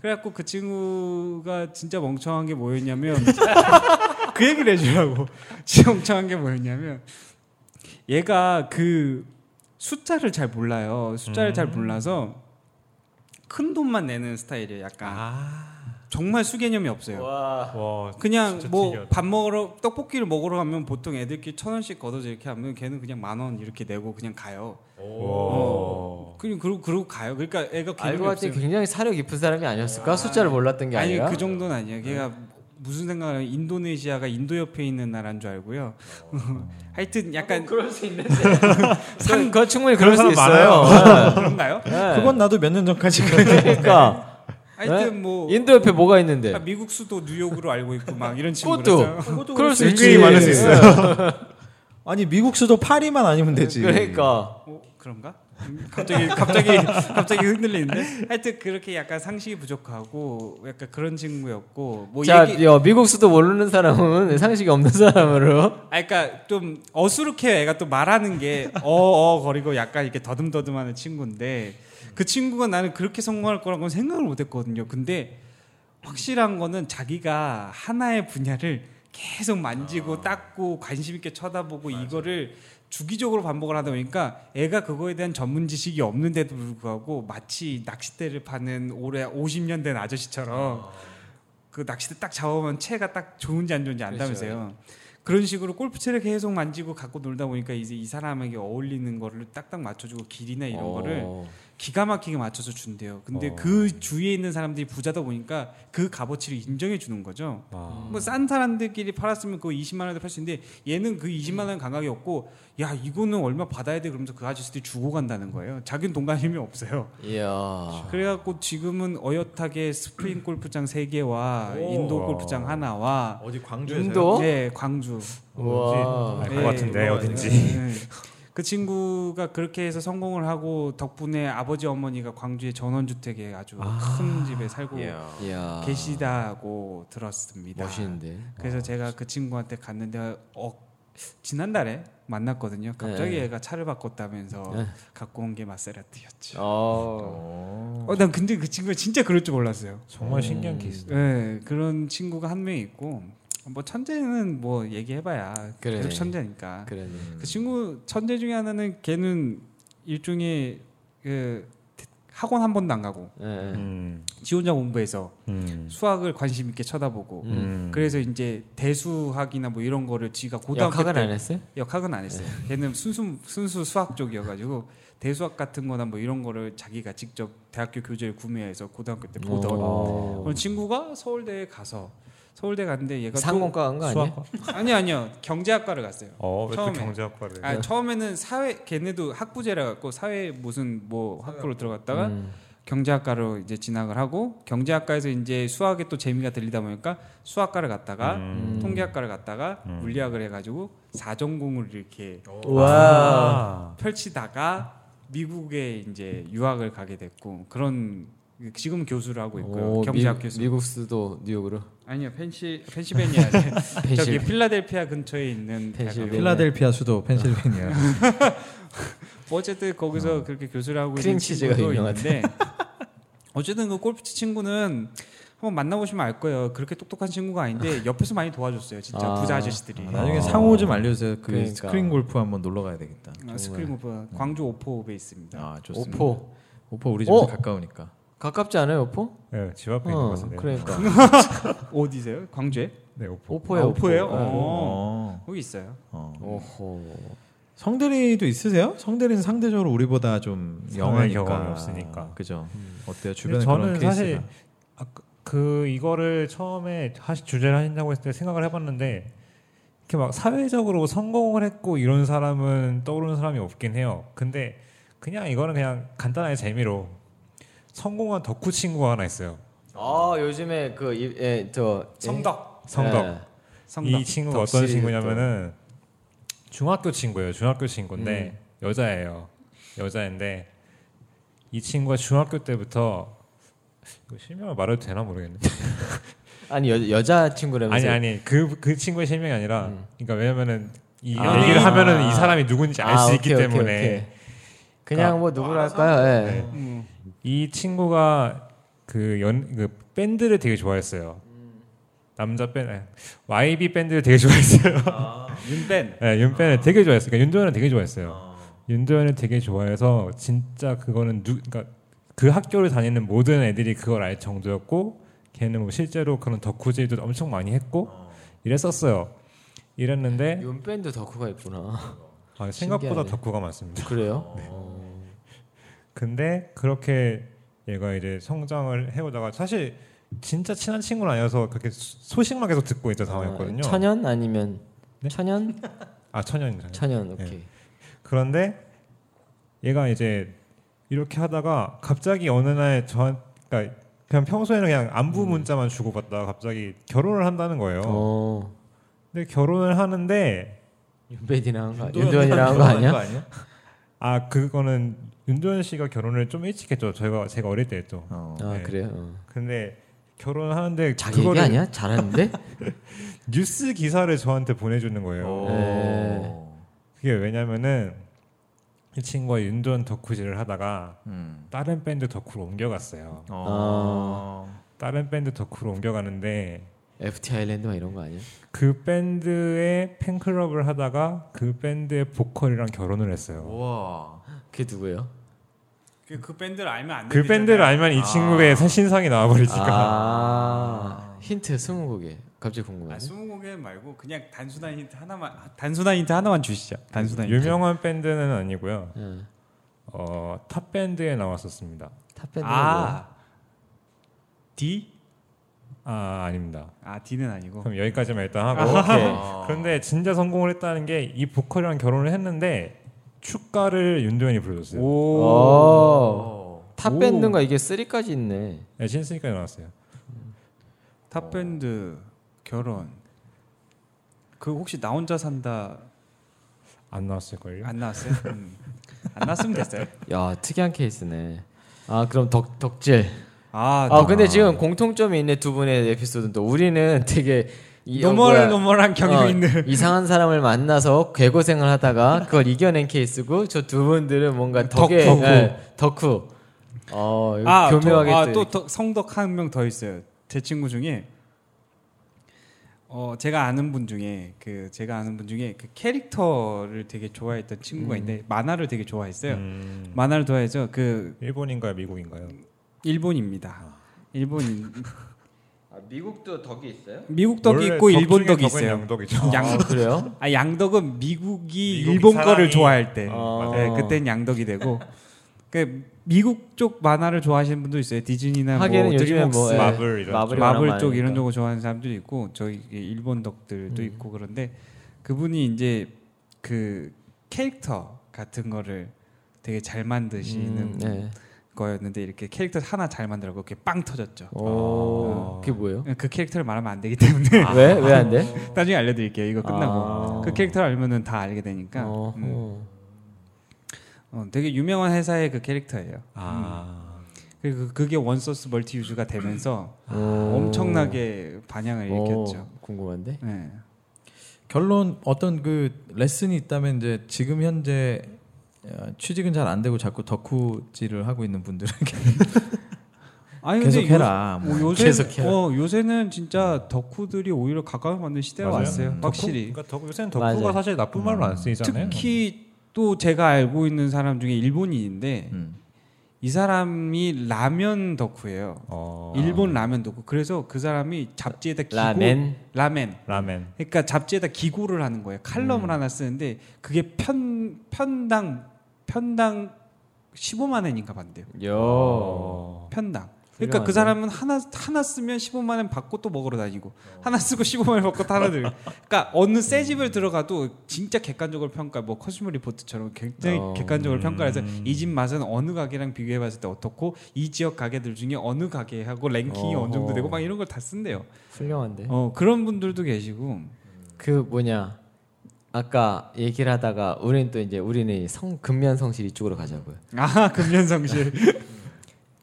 그래갖고 그 친구가 진짜 멍청한 게 뭐였냐면 그 얘기를 해주라고. 진짜 멍청한 게 뭐였냐면 얘가 그 숫자를 잘 몰라요. 숫자를 음. 잘 몰라서 큰 돈만 내는 스타일이에요. 약간 아. 정말 수개념이 없어요. 와. 그냥 뭐 밥 먹으러 떡볶이를 먹으러 가면 보통 애들끼리 천 원씩 걷어서 이렇게 하면 걔는 그냥 만 원 이렇게 내고 그냥 가요. 오. 그냥 그러고 그러고 가요. 그러니까 애가 알고 봤을 때 굉장히 사려 깊은 사람이 아니었을까? 아. 숫자를 몰랐던 게 아니라. 아니 그 정도는 아니에요. 걔가 네. 무슨 생각을 하면 인도네시아가 인도 옆에 있는 나라인 줄 알고요. 하여튼 약간 어, 그럴 수 있는데 상, 그거 충분히 그럴 수 있어요. 네. 그런가요? 네. 그건 나도 몇 년 전까지 그러니까. 하여튼 네? 뭐 인도 옆에 뭐가 있는데 미국 수도 뉴욕으로 알고 있고 막 이런 친구라서 그것도 그럴 수 있지. 많을 수 있어요. 아니 미국 수도 파리만 아니면 되지. 그러니까 어, 그런가? 갑자기 갑자기 갑자기 흔들리는데. 하여튼 그렇게 약간 상식이 부족하고 약간 그런 친구였고 뭐 자, 얘기... 여, 미국 수도 모르는 사람은 상식이 없는 사람으로. 아, 그러니까 좀 어수룩해요. 애가 또 말하는 게 어어 거리고 약간 이렇게 더듬더듬하는 친구인데. 그 친구가 나는 그렇게 성공할 거라고는 생각을 못했거든요. 근데 확실한 거는 자기가 하나의 분야를 계속 만지고 아. 닦고 관심 있게 쳐다보고 맞아. 이거를 주기적으로 반복을 하다 보니까 애가 그거에 대한 전문 지식이 없는데도 불구하고 마치 낚싯대를 파는 올해 오십 년 된 아저씨처럼 아. 그 낚싯대 딱 잡으면 채가 딱 좋은지 안 좋은지 안다면서요. 그런 식으로 골프채를 계속 만지고 갖고 놀다 보니까 이제 이 사람에게 어울리는 거를 딱딱 맞춰주고 길이나 이런 어. 거를 기가 막히게 맞춰서 준대요. 근데 어. 그 주위에 있는 사람들이 부자다 보니까 그 값어치를 인정해 주는 거죠. 아. 뭐 싼 사람들끼리 팔았으면 그거 이십만 원에 팔 수 있는데 얘는 그 이십만 원 감각이 없고 야 이거는 얼마 받아야 돼 그러면서 그 아저씨들이 주고 간다는 거예요. 자기는 돈 관심이 없어요. 이야. 그래갖고 지금은 어엿하게 스프링 골프장 세 개와 오. 인도 골프장 하나와 어디 광주에서요? 인도? 네 광주. 알 것 같은데 어딘지. 네. 그 친구가 그렇게 해서 성공을 하고 덕분에 아버지 어머니가 광주의 전원주택에 아주 아~ 큰 집에 살고 yeah. 계시다고 들었습니다. 멋있는데. 그래서 와, 제가 그 친구한테 갔는데 어, 지난달에 만났거든요. 갑자기 네. 얘가 차를 바꿨다면서 네. 갖고 온 게 마세라티였죠. 어, 난 근데 그 친구가 진짜 그럴 줄 몰랐어요. 정말 음. 신기한 케이스. 네, 그런 친구가 한 명 있고. 뭐 천재는 뭐 얘기해봐야 그래. 계속 천재니까. 그래. 그 친구 천재 중에 하나는 걔는 일종의 그 학원 한 번도 안 가고 네. 음. 지 혼자 공부해서 음. 수학을 관심 있게 쳐다보고 음. 그래서 이제 대수학이나 뭐 이런 거를 지가 고등학교 역학은 때 역학은 안 했어요? 역학은 안 했어요. 걔는 순수 순수 수학 쪽이어가지고 대수학 같은 거나 뭐 이런 거를 자기가 직접 대학교 교재를 구매해서 고등학교 때 보던 그런 친구가 서울대에 가서 서울대 갔는데 얘가 상공과 간 거 아니야? 아니 아니요 경제학과를 갔어요. 어, 왜 또 경제학과를? 아 처음에는 사회 걔네도 학부제라 갖고 사회 무슨 뭐 학부로 들어갔다가 음. 경제학과로 이제 진학을 하고 경제학과에서 이제 수학에 또 재미가 들리다 보니까 수학과를 갔다가 음. 통계학과를 갔다가 음. 물리학을 해가지고 사전공을 이렇게 와. 펼치다가 미국에 이제 유학을 가게 됐고 그런. 지금 교수를 하고 있고요. 오, 경제학 미, 교수. 미국 수도 뉴욕으로? 아니요. 펜시, 펜실베니아. 저기 필라델피아 근처에 있는. 필라델피아 수도 펜실베니아. 어쨌든 거기서 어. 그렇게 교수를 하고 있는 친구도 있는데 어쨌든 그 골프치 친구는 한번 만나보시면 알 거예요. 그렇게 똑똑한 친구가 아닌데 옆에서 많이 도와줬어요. 진짜 아, 부자 아저씨들이. 아, 나중에 상호 좀 알려주세요. 그 그러니까. 스크린 골프 한번 놀러 가야 되겠다. 아, 스크린 골프. 음. 광주 오포읍에 있습니다. 아, 좋습니다. 오포. 오포 우리 집에서 오. 가까우니까. 가깝지 않아요, 오포? 네, 집 앞에 어, 있는 것 같은데. 그러니까. 어디세요? 광주에? 네, 오포. 오포예요. 아, 오포예요? 오. 오. 하고 있어요. 어. 오호. 성대리도 있으세요? 성대리는 상대적으로 우리보다 좀 영화니까 경험이 없으니까. 그죠. 음. 어때요? 주변에 그런 케이스가? 저는 사실 아, 그 이거를 처음에 하시 주제를 하신다고 했을 때 생각을 해봤는데 이렇게 막 사회적으로 성공을 했고 이런 사람은 떠오르는 사람이 없긴 해요. 근데 그냥 이거는 그냥 간단하게 재미로 성공한 덕후 친구가 하나 있어요. 아 요즘에 그 예 저 예? 성덕 성덕 예. 이 친구가 어떤 친구냐면은 중학교 친구예요. 중학교 친구인데 음. 여자예요. 여자인데 이 친구가 중학교 때부터 이거 실명을 말해도 되나 모르겠는데 아니 여, 여자 친구라면서 아니 아니 그, 그 친구의 실명이 아니라 음. 그러니까 왜냐면은 이 아~ 얘기를 하면은 이 사람이 누군지 알 수 아, 있기 오케이, 때문에 오케이, 오케이. 그냥 그러니까, 뭐 누구라 할까요? 네. 네. 음. 이 친구가 그, 연, 그 밴드를 되게 좋아했어요. 남자 밴드, 와이비 밴드를 되게 좋아했어요. 아, 윤밴. 네, 윤밴을 아. 되게 좋아했어요. 그러니까 윤도현을 되게 좋아했어요. 아. 윤도현을 되게 좋아해서 진짜 그거는 누, 그러니까 그 학교를 다니는 모든 애들이 그걸 알 정도였고, 걔는 뭐 실제로 그런 덕후질도 엄청 많이 했고 아. 이랬었어요. 이랬는데 윤밴드 덕후가 있구나. 아, 생각보다 신기하네. 덕후가 많습니다. 그래요? 네. 근데 그렇게 얘가 이제 성장을 해오다가 사실. 진짜 친한 친구는 아니어서 그렇게 소식만 계속 듣고 있던 상황이었거든요. 아, 천연 아니면 네? 천연? 아 천연 천연 오케이. 네. 그런데 얘가 이제 이렇게 하다가 갑자기 어느 날 저한 그러니까 그냥 평소에는 그냥 안부 문자만 주고받다가 갑자기 결혼을 한다는 거예요. 오. 근데 결혼을 하는데 윤배디랑 한 거 윤도현이랑 한 거 아니야? 아 그거는 윤도현 씨가 결혼을 좀 일찍 했죠. 저희가 제가 어릴 때 했죠. 어. 네. 아 그래요. 어. 근데 결혼하는데 자기 얘기 아니야? 잘하는데? 뉴스 기사를 저한테 보내주는 거예요. 그게 왜냐면은 이 친구가 윤도현 덕후질을 하다가 음. 다른 밴드 덕후로 옮겨갔어요. 아. 다른 밴드 덕후로 옮겨가는데 에프티 아일랜드 막 이런 거 아니야? 그 밴드의 팬클럽을 하다가 그 밴드의 보컬이랑 결혼을 했어요. 우와, 그게 누구예요? 그, 그 밴드를 알면 안 되잖아요. 그 밴드를 알면 이 아. 친구의 새 신상이 나와버리니까. 아. 힌트 스무 곡에 갑자기 궁금해. 아, 스무 곡에 말고 그냥 단순한 힌트 하나만 단순한 힌트 하나만 주시죠. 단순한 힌트. 유명한 밴드는 아니고요. 음. 어, 탑 밴드에 나왔었습니다. 탑 밴드가 아. 뭐야? D? 아 아닙니다. 아 D는 아니고. 그럼 여기까지만 일단 하고. 아, 오케이. 아. 그런데 진짜 성공을 했다는 게 이 보컬이랑 결혼을 했는데. 축가를 윤도현이 불러줬어요. 오~ 탑 밴드가 이게 쓰리까지 있네. 네, 진 쓰리까지 나왔어요. 음. 탑 밴드 결혼. 그 혹시 나 혼자 산다 안 나왔을 걸요? 안 나왔어요? 음. 안 나왔으면 됐어요. 야 특이한 케이스네. 아 그럼 덕 덕질. 아, 아 근데 지금 공통점이 있네 두 분의 에피소드는 또 우리는 되게. 노멀 노멀한 경험이 어, 있는 이상한 사람을 만나서 괴고생을 하다가 그걸 이겨낸 케이스고 저 두 분들은 뭔가 덕에 덕후, 예, 덕후. 어, 아, 교묘하게 아, 또 덕, 성덕 한 명 더 있어요. 제 친구 중에 어 제가 아는 분 중에 그 제가 아는 분 중에 그 캐릭터를 되게 좋아했던 친구가 음. 있는데 만화를 되게 좋아했어요. 음. 만화를 좋아해서 그 일본인가요, 미국인가요? 일본입니다. 아. 일본인. 아, 미국도 덕이 있어요? 미국 덕이 있고 일본 덕이 있어요. 양덕이죠. 양, 아, 그래요? 아 양덕은 미국이 미국 일본 사람이... 거를 좋아할 때, 아~ 네, 그때는 양덕이 되고. 그 미국 쪽 만화를 좋아하시는 분도 있어요. 디즈니나 뭐, 드림웍스, 뭐, 예. 마블 이런 마블, 마블 쪽 이런 쪽을 좋아하는 사람도 있고, 저희 일본 덕들도 음. 있고 그런데 그분이 이제 그 캐릭터 같은 거를 되게 잘 만드시는. 음, 네. 거였는데 이렇게 캐릭터 하나 잘 만들고 이렇게 빵 터졌죠. 어. 그게 뭐예요? 그 캐릭터를 말하면 안 되기 때문에. 아, 왜? 왜 안 돼? 나중에 알려드릴게요. 이거 끝나고. 아. 그 캐릭터를 알면은 다 알게 되니까. 음. 어, 되게 유명한 회사의 그 캐릭터예요. 아. 음. 그리고 그게 원소스 멀티 유즈가 되면서 아. 엄청나게 반향을 오. 일으켰죠. 궁금한데? 네. 결론 어떤 그 레슨이 있다면 이제 지금 현재. 취직은 잘 안 되고 자꾸 덕후질을 하고 있는 분들에게 계속해라. 뭐 요새, 계속해라. 어, 요새는 진짜 덕후들이 오히려 가까이 맞는 시대가 맞아요. 왔어요. 음. 확실히. 덕후, 그러니까 요새는 덕후가 맞아요. 사실 나쁜 말로 안 쓰이잖아요. 특히 또 제가 알고 있는 사람 중에 일본인인데 음. 이 사람이 라면 덕후예요. 어. 일본 라면 덕후. 그래서 그 사람이 잡지에다 기고 라멘? 라멘. 라멘. 그러니까 잡지에다 기고를 하는 거예요. 칼럼을 음. 하나 쓰는데 그게 편 편당 편당 십오만 엔인가 받는데요. 요. 편당. 그러니까 훌륭하네. 그 사람은 하나 하나 쓰면 십오만 원 받고 또 먹으러 다니고 어. 하나 쓰고 십오만 원 받고 또 하나 들. 그러니까 어느 새 집을 들어가도 진짜 객관적으로 평가, 뭐 컨슈머 리포트처럼 굉장히 어. 객관적으로 음. 평가해서 이 집 맛은 어느 가게랑 비교해봤을 때 어떻고 이 지역 가게들 중에 어느 가게하고 랭킹이 어. 어느 정도 되고 막 이런 걸 다 쓴대요. 훌륭한데. 어 그런 분들도 계시고 그 뭐냐 아까 얘기를 하다가 우리는 또 이제 우리는 성 근면성실 이쪽으로 가자고요. 아 근면성실.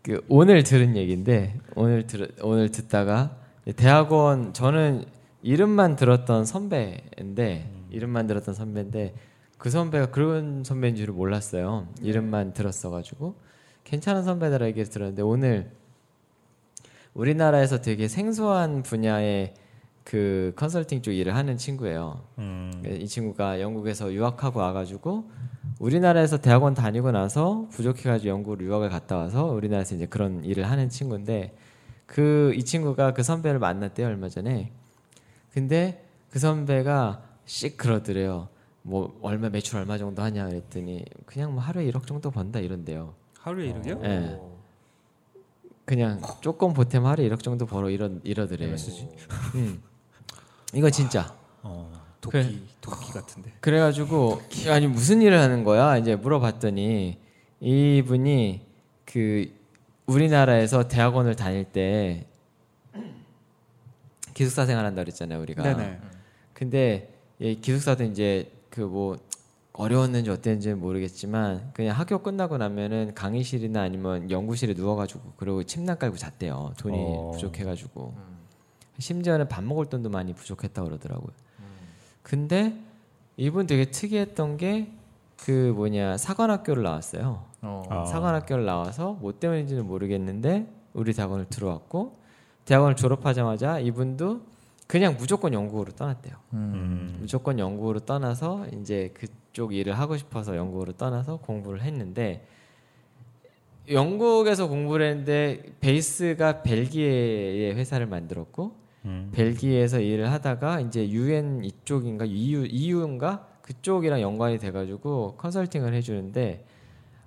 그 오늘 들은 얘기인데 오늘 들 오늘 듣다가 대학원 저는 이름만 들었던 선배인데 음. 이름만 들었던 선배인데 그 선배가 그런 선배인 줄 몰랐어요. 음. 이름만 들었어가지고 괜찮은 선배들아 얘기를 들었는데 오늘 우리나라에서 되게 생소한 분야의 그 컨설팅 쪽 일을 하는 친구예요. 음. 이 친구가 영국에서 유학하고 와가지고 우리나라에서 대학원 다니고 나서 부족해가지고 영국으로 유학을 갔다 와서 우리나라에서 이제 그런 일을 하는 친구인데 그 이 친구가 그 선배를 만났대요 얼마 전에. 근데 그 선배가 씩 그러더래요. 뭐 얼마 매출 얼마 정도 하냐 그랬더니 그냥 뭐 하루에 일억 정도 번다 이런데요. 하루에 일억이요? 네. 그냥 조금 보탬 하루에 일억 정도 벌어 이런 이러더래요. 음. 이거 진짜. 어. 도끼, 그래. 도끼 같은데. 그래가지고 도끼. 아니 무슨 일을 하는 거야? 이제 물어봤더니 이분이 그 우리나라에서 대학원을 다닐 때 기숙사 생활한다 그랬잖아요 우리가. 네네. 근데 기숙사도 이제 그 뭐 어려웠는지 어땠는지는 모르겠지만 그냥 학교 끝나고 나면은 강의실이나 아니면 연구실에 누워가지고 그러고 침낭 깔고 잤대요. 돈이 어. 부족해가지고 심지어는 밥 먹을 돈도 많이 부족했다 그러더라고요. 근데 이분 되게 특이했던 게 그 뭐냐 사관학교를 나왔어요. 어. 사관학교를 나와서 뭐 때문인지는 모르겠는데 우리 대학원을 들어왔고 대학원을 졸업하자마자 이분도 그냥 무조건 영국으로 떠났대요. 음. 무조건 영국으로 떠나서 이제 그쪽 일을 하고 싶어서 영국으로 떠나서 공부를 했는데 영국에서 공부를 했는데 베이스가 벨기에의 회사를 만들었고 음. 벨기에에서 일을 하다가 이제 유엔 이쪽인가 이유 이유인가 그쪽이랑 연관이 돼가지고 컨설팅을 해주는데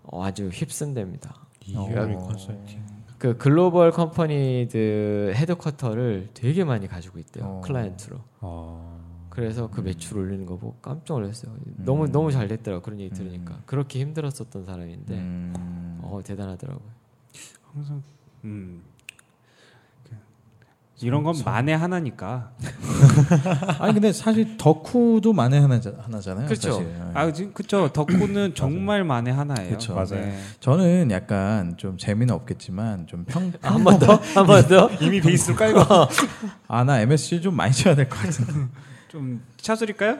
어, 아주 휩쓴답니다. 이유 컨설팅. 그 글로벌 컴퍼니들 헤드쿼터를 되게 많이 가지고 있대요. 어. 클라이언트로. 어. 그래서 그 매출 올리는 거 보고 깜짝 놀랐어요. 음. 너무 너무 잘 됐더라고 그런 얘기 들으니까. 음. 그렇게 힘들었었던 사람인데 음. 어, 대단하더라고요. 항상 음. 이런 건 만에 하나니까. 아니 근데 사실 덕후도 만에 하나, 하나잖아요. 그렇죠. 아 지금 그렇죠. 덕후는 정말 만에 하나예요. 그렇죠. 맞아요. 네. 저는 약간 좀 재미는 없겠지만 좀 평. 한 번 더, 한 번 더. 이미 베이스로 깔고. 아 나 엠에스지 좀 많이 쳐야 될 것 같은데. 좀 차수릴까요?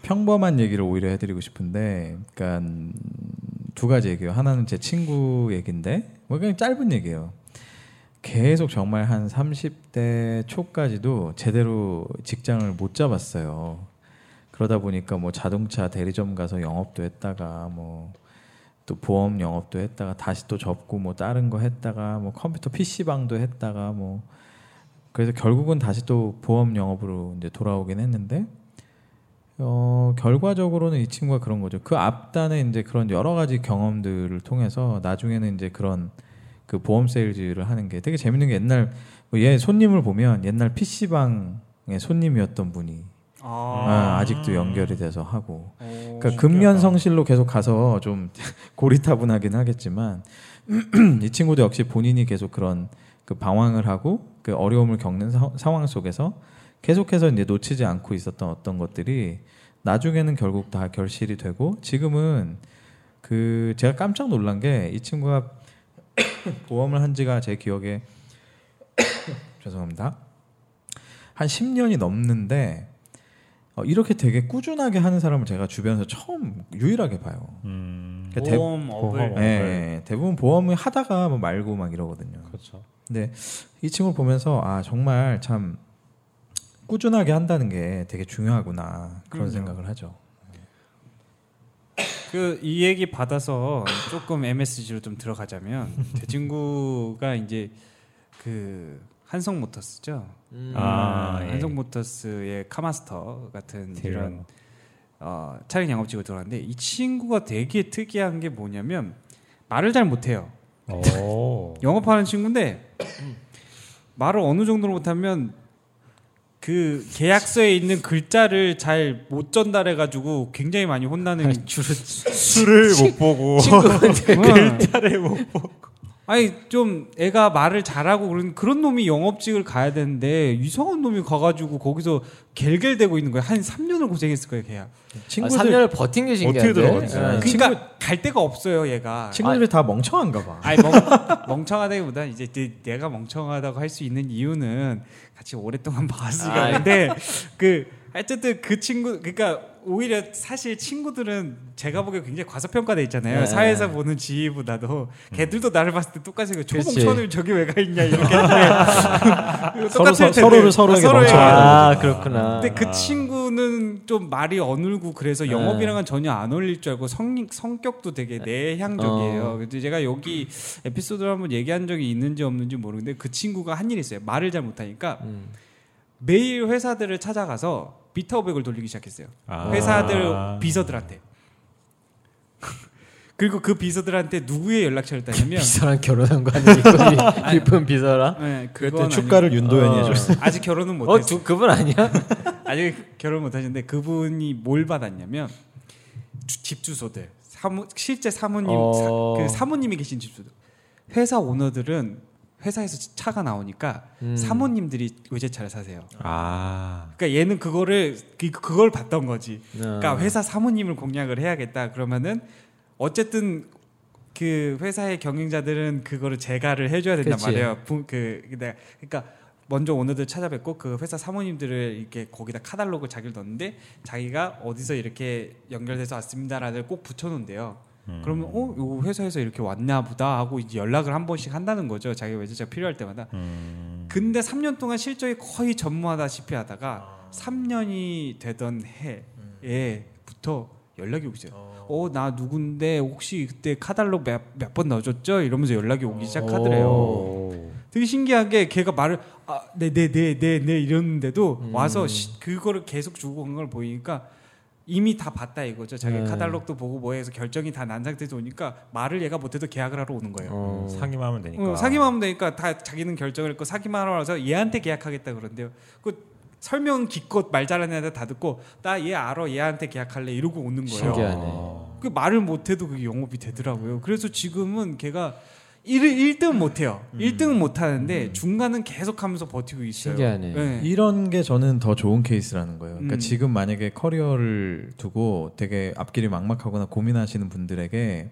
평범한 얘기를 오히려 해드리고 싶은데, 그러니까 두 가지 얘기요. 하나는 제 친구 얘긴데, 뭐 그냥 짧은 얘기예요. 계속 정말 한 삼십 대 초까지도 제대로 직장을 못 잡았어요. 그러다 보니까 뭐 자동차 대리점 가서 영업도 했다가 뭐 또 보험 영업도 했다가 다시 또 접고 뭐 다른 거 했다가 뭐 컴퓨터 피씨방도 했다가 뭐 그래서 결국은 다시 또 보험 영업으로 이제 돌아오긴 했는데 어 결과적으로는 이 친구가 그런 거죠. 그 앞단에 이제 그런 여러 가지 경험들을 통해서 나중에는 이제 그런 그 보험 세일즈를 하는 게 되게 재밌는 게 옛날 뭐 얘 손님을 보면 옛날 피씨방의 손님이었던 분이 아~ 아, 아직도 연결이 돼서 하고 그러니까 근면성실로 계속 가서 좀 고리타분하긴 하겠지만 이 친구도 역시 본인이 계속 그런 그 방황을 하고 그 어려움을 겪는 사, 상황 속에서 계속해서 이제 놓치지 않고 있었던 어떤 것들이 나중에는 결국 다 결실이 되고 지금은 그 제가 깜짝 놀란 게 이 친구가 보험을 한 지가 제 기억에 죄송합니다. 한 십 년이 넘는데 어, 이렇게 되게 꾸준하게 하는 사람을 제가 주변에서 처음 유일하게 봐요. 음, 그러니까 보험 업을 예, 예, 대부분 보험을 하다가 뭐 말고 막 이러거든요. 그렇죠. 근데 이 친구를 보면서 아 정말 참 꾸준하게 한다는 게 되게 중요하구나 그런 그렇죠. 생각을 하죠. 그 이 얘기 받아서 조금 엠에스지로 좀 들어가자면 제 친구가 이제 그 한성 모터스죠. 음. 아, 아, 예. 한성 모터스의 카마스터 같은 대박. 이런 어, 차량 양업직으로 들어갔는데 이 친구가 되게 특이한 게 뭐냐면 말을 잘 못해요. 영업하는 친구인데 말을 어느 정도로 못하면 그 계약서에 있는 글자를 잘 못 전달해가지고 굉장히 많이 혼나는 아니, 줄을 수를 못 보고 글자를 못 보고 아니 좀 애가 말을 잘하고 그런 그런 놈이 영업직을 가야 되는데 이상한 놈이 가가지고 거기서 겔겔대고 있는 거야. 한 삼 년을 고생했을 거예요, 걔야. 친구들 아, 삼 년을 버틴 게 신기한데. 어떻게 들어갔지? 네. 그러니까 친구... 갈 데가 없어요, 얘가. 친구들이 아, 다 멍청한가 봐. 아니 멍, 멍청하다기보다 이제 내, 내가 멍청하다고 할 수 있는 이유는 같이 오랫동안 봤으니까. 아, 근데 그 어쨌든 그 친구 그러니까. 오히려 사실 친구들은 제가 보기에 굉장히 과소평가돼 있잖아요. 네. 사회에서 보는 지위보다도 걔들도 나를 봤을 때 똑같이 초봉천을 저기 왜 가 있냐 이렇게 서로 서, 서로를 서로에게 멈춰. 아, 아 그렇구나. 근데 그 아. 친구는 좀 말이 어눌고 그래서 영업이랑은 전혀 안 어울릴 줄 알고 성, 성격도 되게 내향적이에요. 근데 어. 제가 여기 에피소드를 한번 얘기한 적이 있는지 없는지 모르는데 그 친구가 한 일이 있어요. 말을 잘 못하니까 음. 매일 회사들을 찾아가서 비타오백을 돌리기 시작했어요. 아~ 회사들 비서들한테. 그리고 그 비서들한테 누구의 연락처를 따냐면 그 비서랑 결혼한 거 아니에요? 이쁜 비서랑? 네, 그때 축가를 윤도현이 어. 해줬어요. 아직 결혼은 못했어요. 어, 그분 아니야? 아직 결혼 못하셨는데 그분이 뭘 받았냐면 주, 집 주소들. 사무, 실제 사모님 어~ 사, 그 사모님이 계신 집 주소들. 회사 오너들은 회사에서 차가 나오니까 음. 사모님들이 외제차를 사세요. 아. 그러니까 얘는 그거를 그, 그걸 봤던 거지. 아. 그러니까 회사 사모님을 공략을 해야겠다. 그러면은 어쨌든 그 회사의 경영자들은 그거를 제가를 해줘야 된단 그치. 말이에요. 부, 그 그러니까 먼저 오너들 찾아뵙고 그 회사 사모님들을 이렇게 거기다 카달로그 자기를 넣는데 자기가 어디서 이렇게 연결돼서 왔습니다라는 걸 꼭 붙여놓는데요. 그러면 어? 요 회사에서 이렇게 왔냐 보다 하고 이제 연락을 한 번씩 한다는 거죠. 자기 외제자가 필요할 때마다. 음. 근데 삼 년 동안 실적이 거의 전무하다시피 하다가 아. 삼 년이 되던 해에부터 연락이 오기 시작해요. 어. 어, 나 누군데 혹시 그때 카달로그 몇, 몇 번 넣어줬죠? 이러면서 연락이 오기 시작하더래요. 오. 되게 신기한 게 걔가 말을 아, 네, 네, 네, 네, 네 이러는데도 음. 와서 시, 그거를 계속 주고 간 걸 보이니까 이미 다 봤다 이거죠. 자기 네. 카달록도 보고 뭐해서 결정이 다 난 상태에서 오니까 말을 얘가 못해도 계약을 하러 오는 거예요. 어, 사기만 하면 되니까. 어, 사기만 하면 되니까 다 자기는 결정을 했고 사기만 하러 와서 얘한테 계약하겠다 그런데요. 그 설명 기껏 말 잘하는 애들 다 듣고 나 얘 알아 얘한테 계약할래 이러고 오는 거예요. 신기하네. 그 말을 못해도 그게 영업이 되더라고요. 그래서 지금은 걔가 일, 일 등 못해요. 음. 일 등은 못하는데 음. 중간은 계속하면서 버티고 있어요. 신기하네. 네. 이런 게 저는 더 좋은 케이스라는 거예요. 그러니까 음. 지금 만약에 커리어를 두고 되게 앞길이 막막하거나 고민하시는 분들에게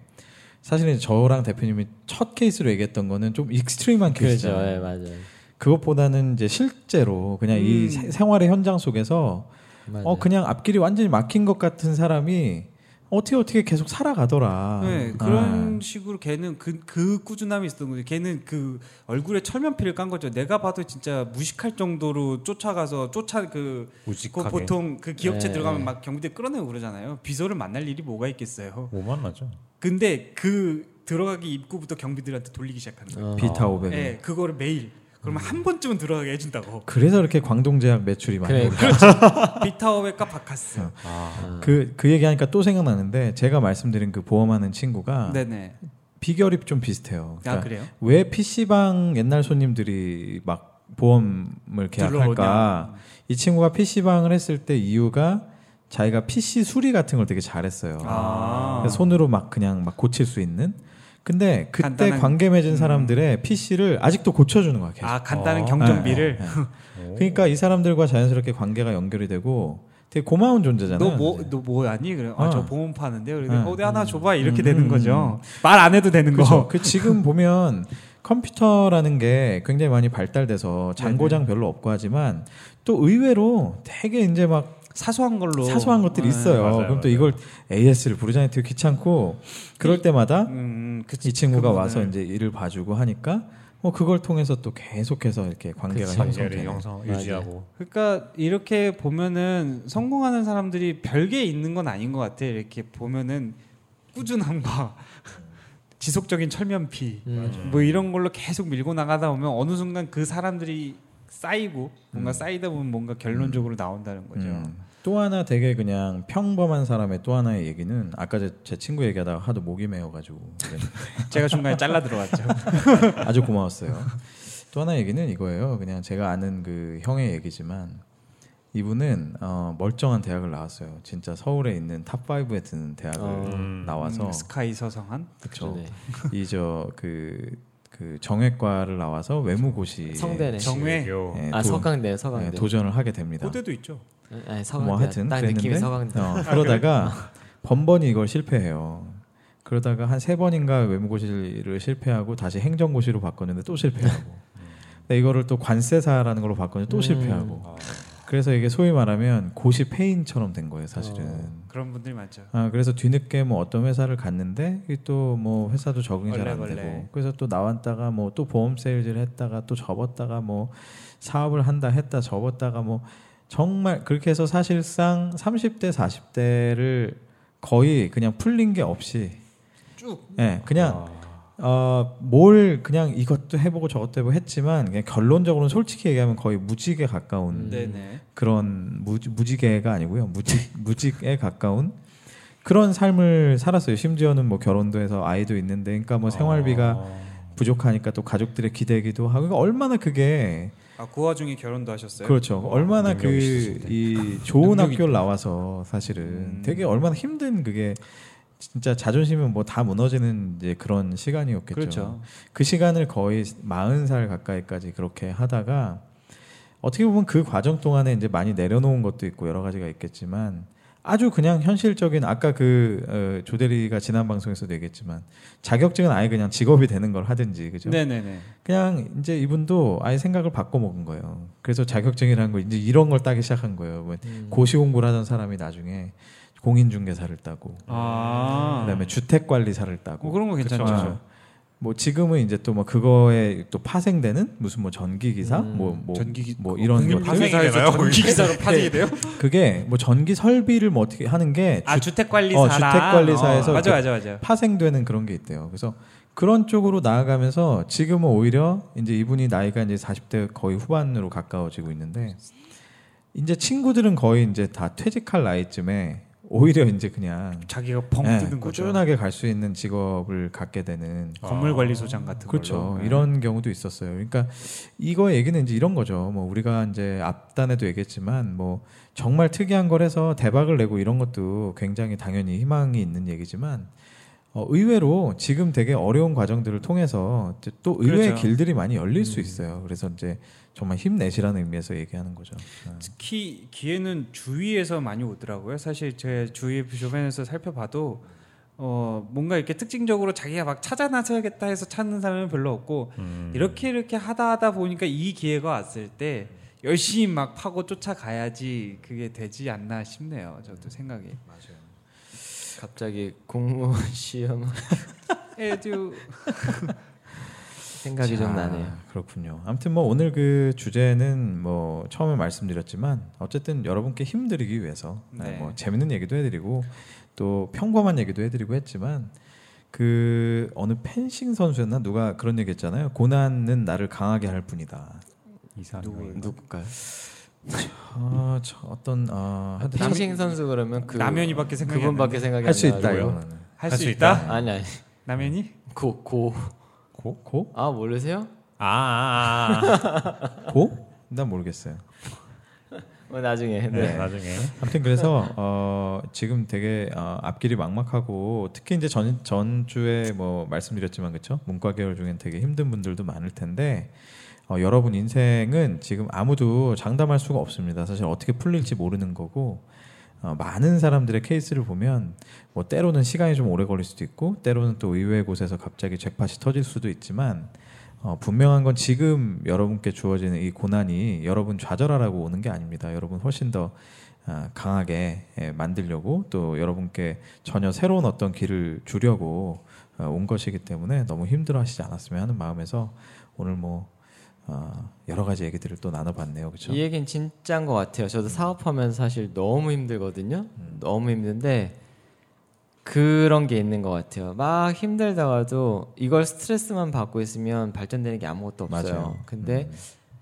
사실은 저랑 대표님이 첫 케이스로 얘기했던 거는 좀 익스트림한 케이스죠. 그렇죠. 네, 맞아요. 그것보다는 이제 실제로 그냥 음. 이 세, 생활의 현장 속에서 맞아요. 어 그냥 앞길이 완전히 막힌 것 같은 사람이 어떻게 어떻게 계속 살아가더라. 네, 그런 아. 식으로 걔는 그, 그 꾸준함이 있었던 거죠. 걔는 그 얼굴에 철면피를 깐 거죠. 내가 봐도 진짜 무식할 정도로 쫓아가서 쫓아 그, 그 보통 그 기업체 네. 들어가면 막 경비대 끌어내고 그러잖아요. 비서를 만날 일이 뭐가 있겠어요. 못 만나죠. 근데 그 들어가기 입구부터 경비들한테 돌리기 시작하는 거예요. 어. 비타 오백. 네, 그거를 매일. 그러면 음. 한 번쯤은 들어가게 해준다고. 그래서 이렇게 광동제약 매출이 많이 오르죠. 그래, 그렇죠. 비타오백과 바카스. 아. 그, 그 얘기하니까 또 생각나는데 제가 말씀드린 그 보험하는 친구가 네네. 비결이 좀 비슷해요. 그러니까 아, 그래요? 왜 피씨방 옛날 손님들이 막 보험을 계약할까. 이 친구가 피씨방을 했을 때 이유가 자기가 피씨 수리 같은 걸 되게 잘했어요. 아. 손으로 막 그냥 막 고칠 수 있는. 근데 그때 간단한, 관계 맺은 사람들의 음. 피씨를 아직도 고쳐주는 거야. 계속. 아 간단한 어. 경정비를. 네, 네. 그러니까 이 사람들과 자연스럽게 관계가 연결이 되고 되게 고마운 존재잖아. 너 뭐 너 뭐 아니 그래. 어. 아, 저 보험 파는데. 그래. 어, 내 하나 줘봐 이렇게 음. 되는 거죠. 말 안 해도 되는 그쵸? 거. 그 지금 보면 컴퓨터라는 게 굉장히 많이 발달돼서 잔고장 별로 없고 하지만 또 의외로 되게 이제 막 사소한 걸로 사소한 것들이 네, 있어요. 맞아요, 그럼 맞아요. 또 이걸 에이에스를 부르자니 되게 귀찮고 그럴 때마다 음, 그, 이 친구가 그분을. 와서 이제 일을 봐주고 하니까 뭐 그걸 통해서 또 계속해서 이렇게 관계가 형성 유지하고. 그러니까 이렇게 보면은 성공하는 사람들이 별게 있는 건 아닌 것 같아. 이렇게 보면은 꾸준함과 지속적인 철면피 음. 뭐 이런 걸로 계속 밀고 나가다 보면 어느 순간 그 사람들이 쌓이고 뭔가 음. 쌓이다 보면 뭔가 결론적으로 음. 나온다는 거죠. 음. 또 하나 되게 그냥 평범한 사람의 또 하나의 얘기는 아까 제, 제 친구 얘기하다가 하도 목이 메어가지고 제가 중간에 잘라 들어갔죠. 아주 고마웠어요. 또 하나 얘기는 이거예요. 그냥 제가 아는 그 형의 얘기지만 이분은 어, 멀쩡한 대학을 나왔어요. 진짜 서울에 있는 탑오에 드는 대학을 음, 나와서 음, 스카이 서성한? 그렇죠. 네. 이저 그, 그 정외과를 나와서 외무고시 성대네. 정외. 네, 아 서강대 서강대. 네, 도전을 하게 됩니다. 고대도 있죠. 아니, 서강대. 뭐 하여튼 그랬는데 어, 그러다가 번번이 이걸 실패해요. 그러다가 한 세 번인가 외무고시를 실패하고 다시 행정고시로 바꿨는데 또 실패하고 근데 이거를 또 관세사라는 걸로 바꿨는데 또 음. 실패하고 아. 그래서 이게 소위 말하면 고시 폐인처럼 된 거예요, 사실은. 어, 그런 분들이 많죠. 아, 그래서 뒤늦게 뭐 어떤 회사를 갔는데 또 뭐 회사도 적응이 잘 안 되고 그래서 또 나왔다가 뭐 또 보험 세일즈를 했다가 또 접었다가 뭐 사업을 한다 했다 접었다가 뭐 정말 그렇게 해서 사실상 삼십 대, 사십 대를 거의 그냥 풀린 게 없이 쭉 예, 네, 그냥 아. 어, 뭘 그냥 이것도 해보고 저것도 해보고 했지만 그냥 결론적으로는 솔직히 얘기하면 거의 무직에 가까운 네네. 그런 무, 무지개가 아니고요 무직, 무직에 가까운 그런 삶을 살았어요. 심지어는 뭐 결혼도 해서 아이도 있는데 그러니까 뭐 생활비가 아. 부족하니까 또 가족들의 기대기도 하고 그러니까 얼마나 그게 아, 그 와중에 결혼도 하셨어요? 그렇죠. 어, 얼마나 그 이 좋은 학교를 나와서 사실은 음. 되게 얼마나 힘든 그게 진짜 자존심은 뭐 다 무너지는 이제 그런 시간이었겠죠. 그렇죠. 그 시간을 거의 마흔 살 가까이까지 그렇게 하다가 어떻게 보면 그 과정 동안에 이제 많이 내려놓은 것도 있고 여러 가지가 있겠지만 아주 그냥 현실적인 아까 그 조대리가 지난 방송에서도 얘기했지만 자격증은 아예 그냥 직업이 되는 걸 하든지 그죠? 네네네. 그냥 이제 이분도 아예 생각을 바꿔먹은 거예요. 그래서 자격증이라는 거 이제 이런 걸 따기 시작한 거예요. 뭐 음. 고시 공부를 하던 사람이 나중에 공인중개사를 따고, 아~ 그다음에 주택관리사를 따고, 뭐 그런 거 괜찮죠. 그렇죠. 뭐 지금은 이제 또 뭐 그거에 또 파생되는 무슨 뭐 전기기사, 뭐뭐 음. 뭐 전기 뭐 이런 거 파생되나요? 전기기사로 파생이 돼요? 그게 뭐 전기 설비를 뭐 어떻게 하는 게 아 주택관리사, 어, 주택관리사에서 어, 맞아, 맞아, 맞아. 파생되는 그런 게 있대요. 그래서 그런 쪽으로 나아가면서 지금은 오히려 이제 이분이 나이가 이제 사십 대 거의 후반으로 가까워지고 있는데 이제 친구들은 거의 이제 다 퇴직할 나이쯤에. 오히려 이제 그냥 자기가 펑 네, 뜨는 거죠. 꾸준하게 갈 수 있는 직업을 갖게 되는 아. 건물 관리소장 같은 그렇죠. 걸로. 이런 경우도 있었어요. 그러니까 이거 얘기는 이제 이런 거죠. 뭐 우리가 이제 앞단에도 얘기했지만 뭐 정말 특이한 걸 해서 대박을 내고 이런 것도 굉장히 당연히 희망이 있는 얘기지만 어, 의외로 지금 되게 어려운 과정들을 통해서 또 의외의 그렇죠. 길들이 많이 열릴 음. 수 있어요. 그래서 이제 정말 힘내시라는 의미에서 얘기하는 거죠. 특히 기회는 주위에서 많이 오더라고요. 사실 제 주위 주변에서 살펴봐도 어 뭔가 이렇게 특징적으로 자기가 막 찾아나서야겠다 해서 찾는 사람은 별로 없고 음. 이렇게 이렇게 하다 하다 보니까 이 기회가 왔을 때 열심히 막 파고 쫓아가야지 그게 되지 않나 싶네요. 저도 생각이. 맞아요. 갑자기 공무원 시험 에듀 생각이 자, 좀 나네요. 그렇군요. 아무튼 뭐 오늘 그 주제는 뭐 처음에 말씀드렸지만 어쨌든 여러분께 힘드리기 위해서 네. 뭐 재밌는 얘기도 해드리고 또 평범한 얘기도 해드리고 했지만 그 어느 펜싱 선수였나 누가 그런 얘기했잖아요. 고난은 나를 강하게 할 뿐이다. 이상 누굴까요? 아, 저 어떤 아, 펜싱 선수 그러면 그 남현이밖에 생각이 그분밖에 생각이 안 나요. 할 수 있다? 아니 아니. 남현이? 고 고. 고? 고? 아 모르세요? 아, 아, 아. 고? 난 모르겠어요. 뭐 나중에. 네, 네. 나중에. 아무튼 그래서 어, 지금 되게 어, 앞길이 막막하고 특히 이제 전 전주에 뭐 말씀드렸지만 그렇죠? 문과 계열 중엔 되게 힘든 분들도 많을 텐데 어, 여러분 인생은 지금 아무도 장담할 수가 없습니다. 사실 어떻게 풀릴지 모르는 거고. 어, 많은 사람들의 케이스를 보면 뭐 때로는 시간이 좀 오래 걸릴 수도 있고 때로는 또 의외의 곳에서 갑자기 잭팟이 터질 수도 있지만 어, 분명한 건 지금 여러분께 주어지는 이 고난이 여러분 좌절하라고 오는 게 아닙니다. 여러분 훨씬 더 어, 강하게 예, 만들려고 또 여러분께 전혀 새로운 어떤 길을 주려고 어, 온 것이기 때문에 너무 힘들어하시지 않았으면 하는 마음에서 오늘 뭐 어, 여러 가지 얘기들을 또 나눠봤네요. 그렇죠? 이 얘기는 진짜인 것 같아요. 저도 사업하면 사실 너무 힘들거든요. 음. 너무 힘든데 그런 게 있는 것 같아요. 막 힘들다가도 이걸 스트레스만 받고 있으면 발전되는 게 아무것도 없어요. 맞아요. 근데 음.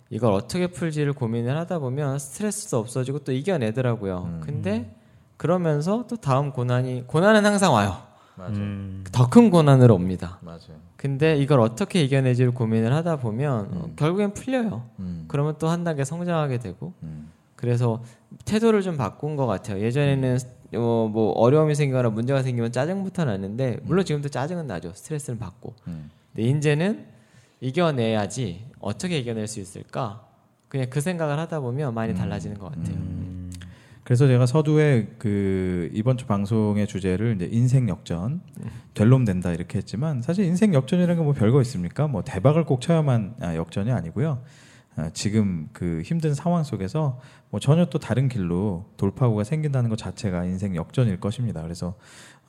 이걸 어떻게 풀지를 고민을 하다 보면 스트레스도 없어지고 또 이겨내더라고요. 음. 근데 그러면서 또 다음 고난이 고난은 항상 와요. 음. 더 큰 고난으로 옵니다. 맞아요. 근데 이걸 어떻게 이겨내지를 고민을 하다 보면 음. 어, 결국엔 풀려요. 음. 그러면 또 한 단계 성장하게 되고 음. 그래서 태도를 좀 바꾼 것 같아요. 예전에는 어, 뭐 어려움이 생기거나 문제가 생기면 짜증부터 났는데 물론 지금도 짜증은 나죠. 스트레스를 받고. 음. 근데 이제는 이겨내야지 어떻게 이겨낼 수 있을까? 그냥 그 생각을 하다 보면 많이 달라지는 것 같아요. 음. 그래서 제가 서두에 그 이번 주 방송의 주제를 이제 인생 역전, 될놈 된다 이렇게 했지만 사실 인생 역전이라는 건 뭐 별거 있습니까? 뭐 대박을 꼭 쳐야만 아, 역전이 아니고요. 지금 그 힘든 상황 속에서 뭐 전혀 또 다른 길로 돌파구가 생긴다는 것 자체가 인생 역전일 것입니다. 그래서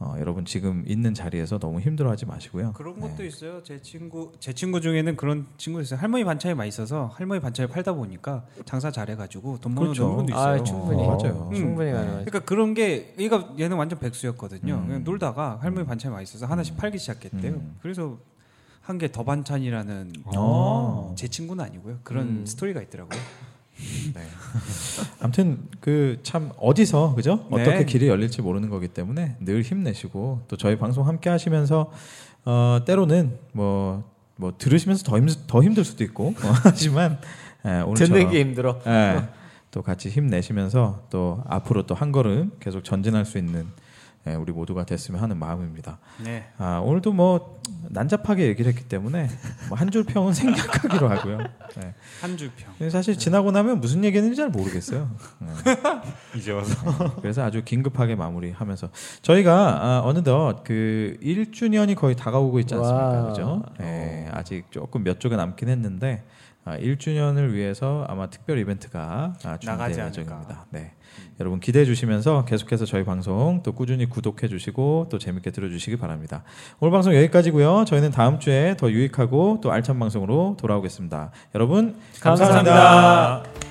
어, 여러분 지금 있는 자리에서 너무 힘들어하지 마시고요. 그런 것도 네. 있어요. 제 친구 제 친구 중에는 그런 친구 있어요. 할머니 반찬이 맛있어서 할머니 반찬을 팔다 보니까 장사 잘해가지고 돈 버는 그렇죠. 분도 있어요. 아, 충분히 어, 맞아요. 음. 충분히 가능하죠. 그러니까 그런 게 얘가 얘는 완전 백수였거든요. 음. 그냥 놀다가 할머니 반찬이 맛있어서 하나씩 음. 팔기 시작했대요. 음. 그래서 한 개 더 반찬이라는 아~ 제 친구는 아니고요. 그런 음. 스토리가 있더라고요. 네. 아무튼 그 참 어디서 그죠? 네. 어떻게 길이 열릴지 모르는 거기 때문에 늘 힘내시고 또 저희 방송 함께 하시면서 어, 때로는 뭐, 뭐 들으시면서 더, 힘, 더 힘들 수도 있고 뭐, 하지만 에, 오늘처럼 듣는 게 힘들어. 에, 또 같이 힘내시면서 또 앞으로 또 한 걸음 계속 전진할 수 있는 우리 모두가 됐으면 하는 마음입니다. 네. 아, 오늘도 뭐 난잡하게 얘기를 했기 때문에 뭐 한 줄 평은 생략하기로 하고요. 네. 한 줄 평. 사실 지나고 나면 무슨 얘기했는지 잘 모르겠어요. 네. 이제 와서. 네. 그래서 아주 긴급하게 마무리하면서 저희가 아, 어느덧 그 일 주년이 거의 다가오고 있지 않습니까? 그죠? 네. 아직 조금 몇 주가 남긴 했는데 아, 일 주년을 위해서 아마 특별 이벤트가 아, 준비될 예정입니다. 네. 여러분 기대해 주시면서 계속해서 저희 방송 또 꾸준히 구독해 주시고 또 재밌게 들어주시기 바랍니다. 오늘 방송 여기까지고요. 저희는 다음 주에 더 유익하고 또 알찬 방송으로 돌아오겠습니다. 여러분 감사합니다. 감사합니다.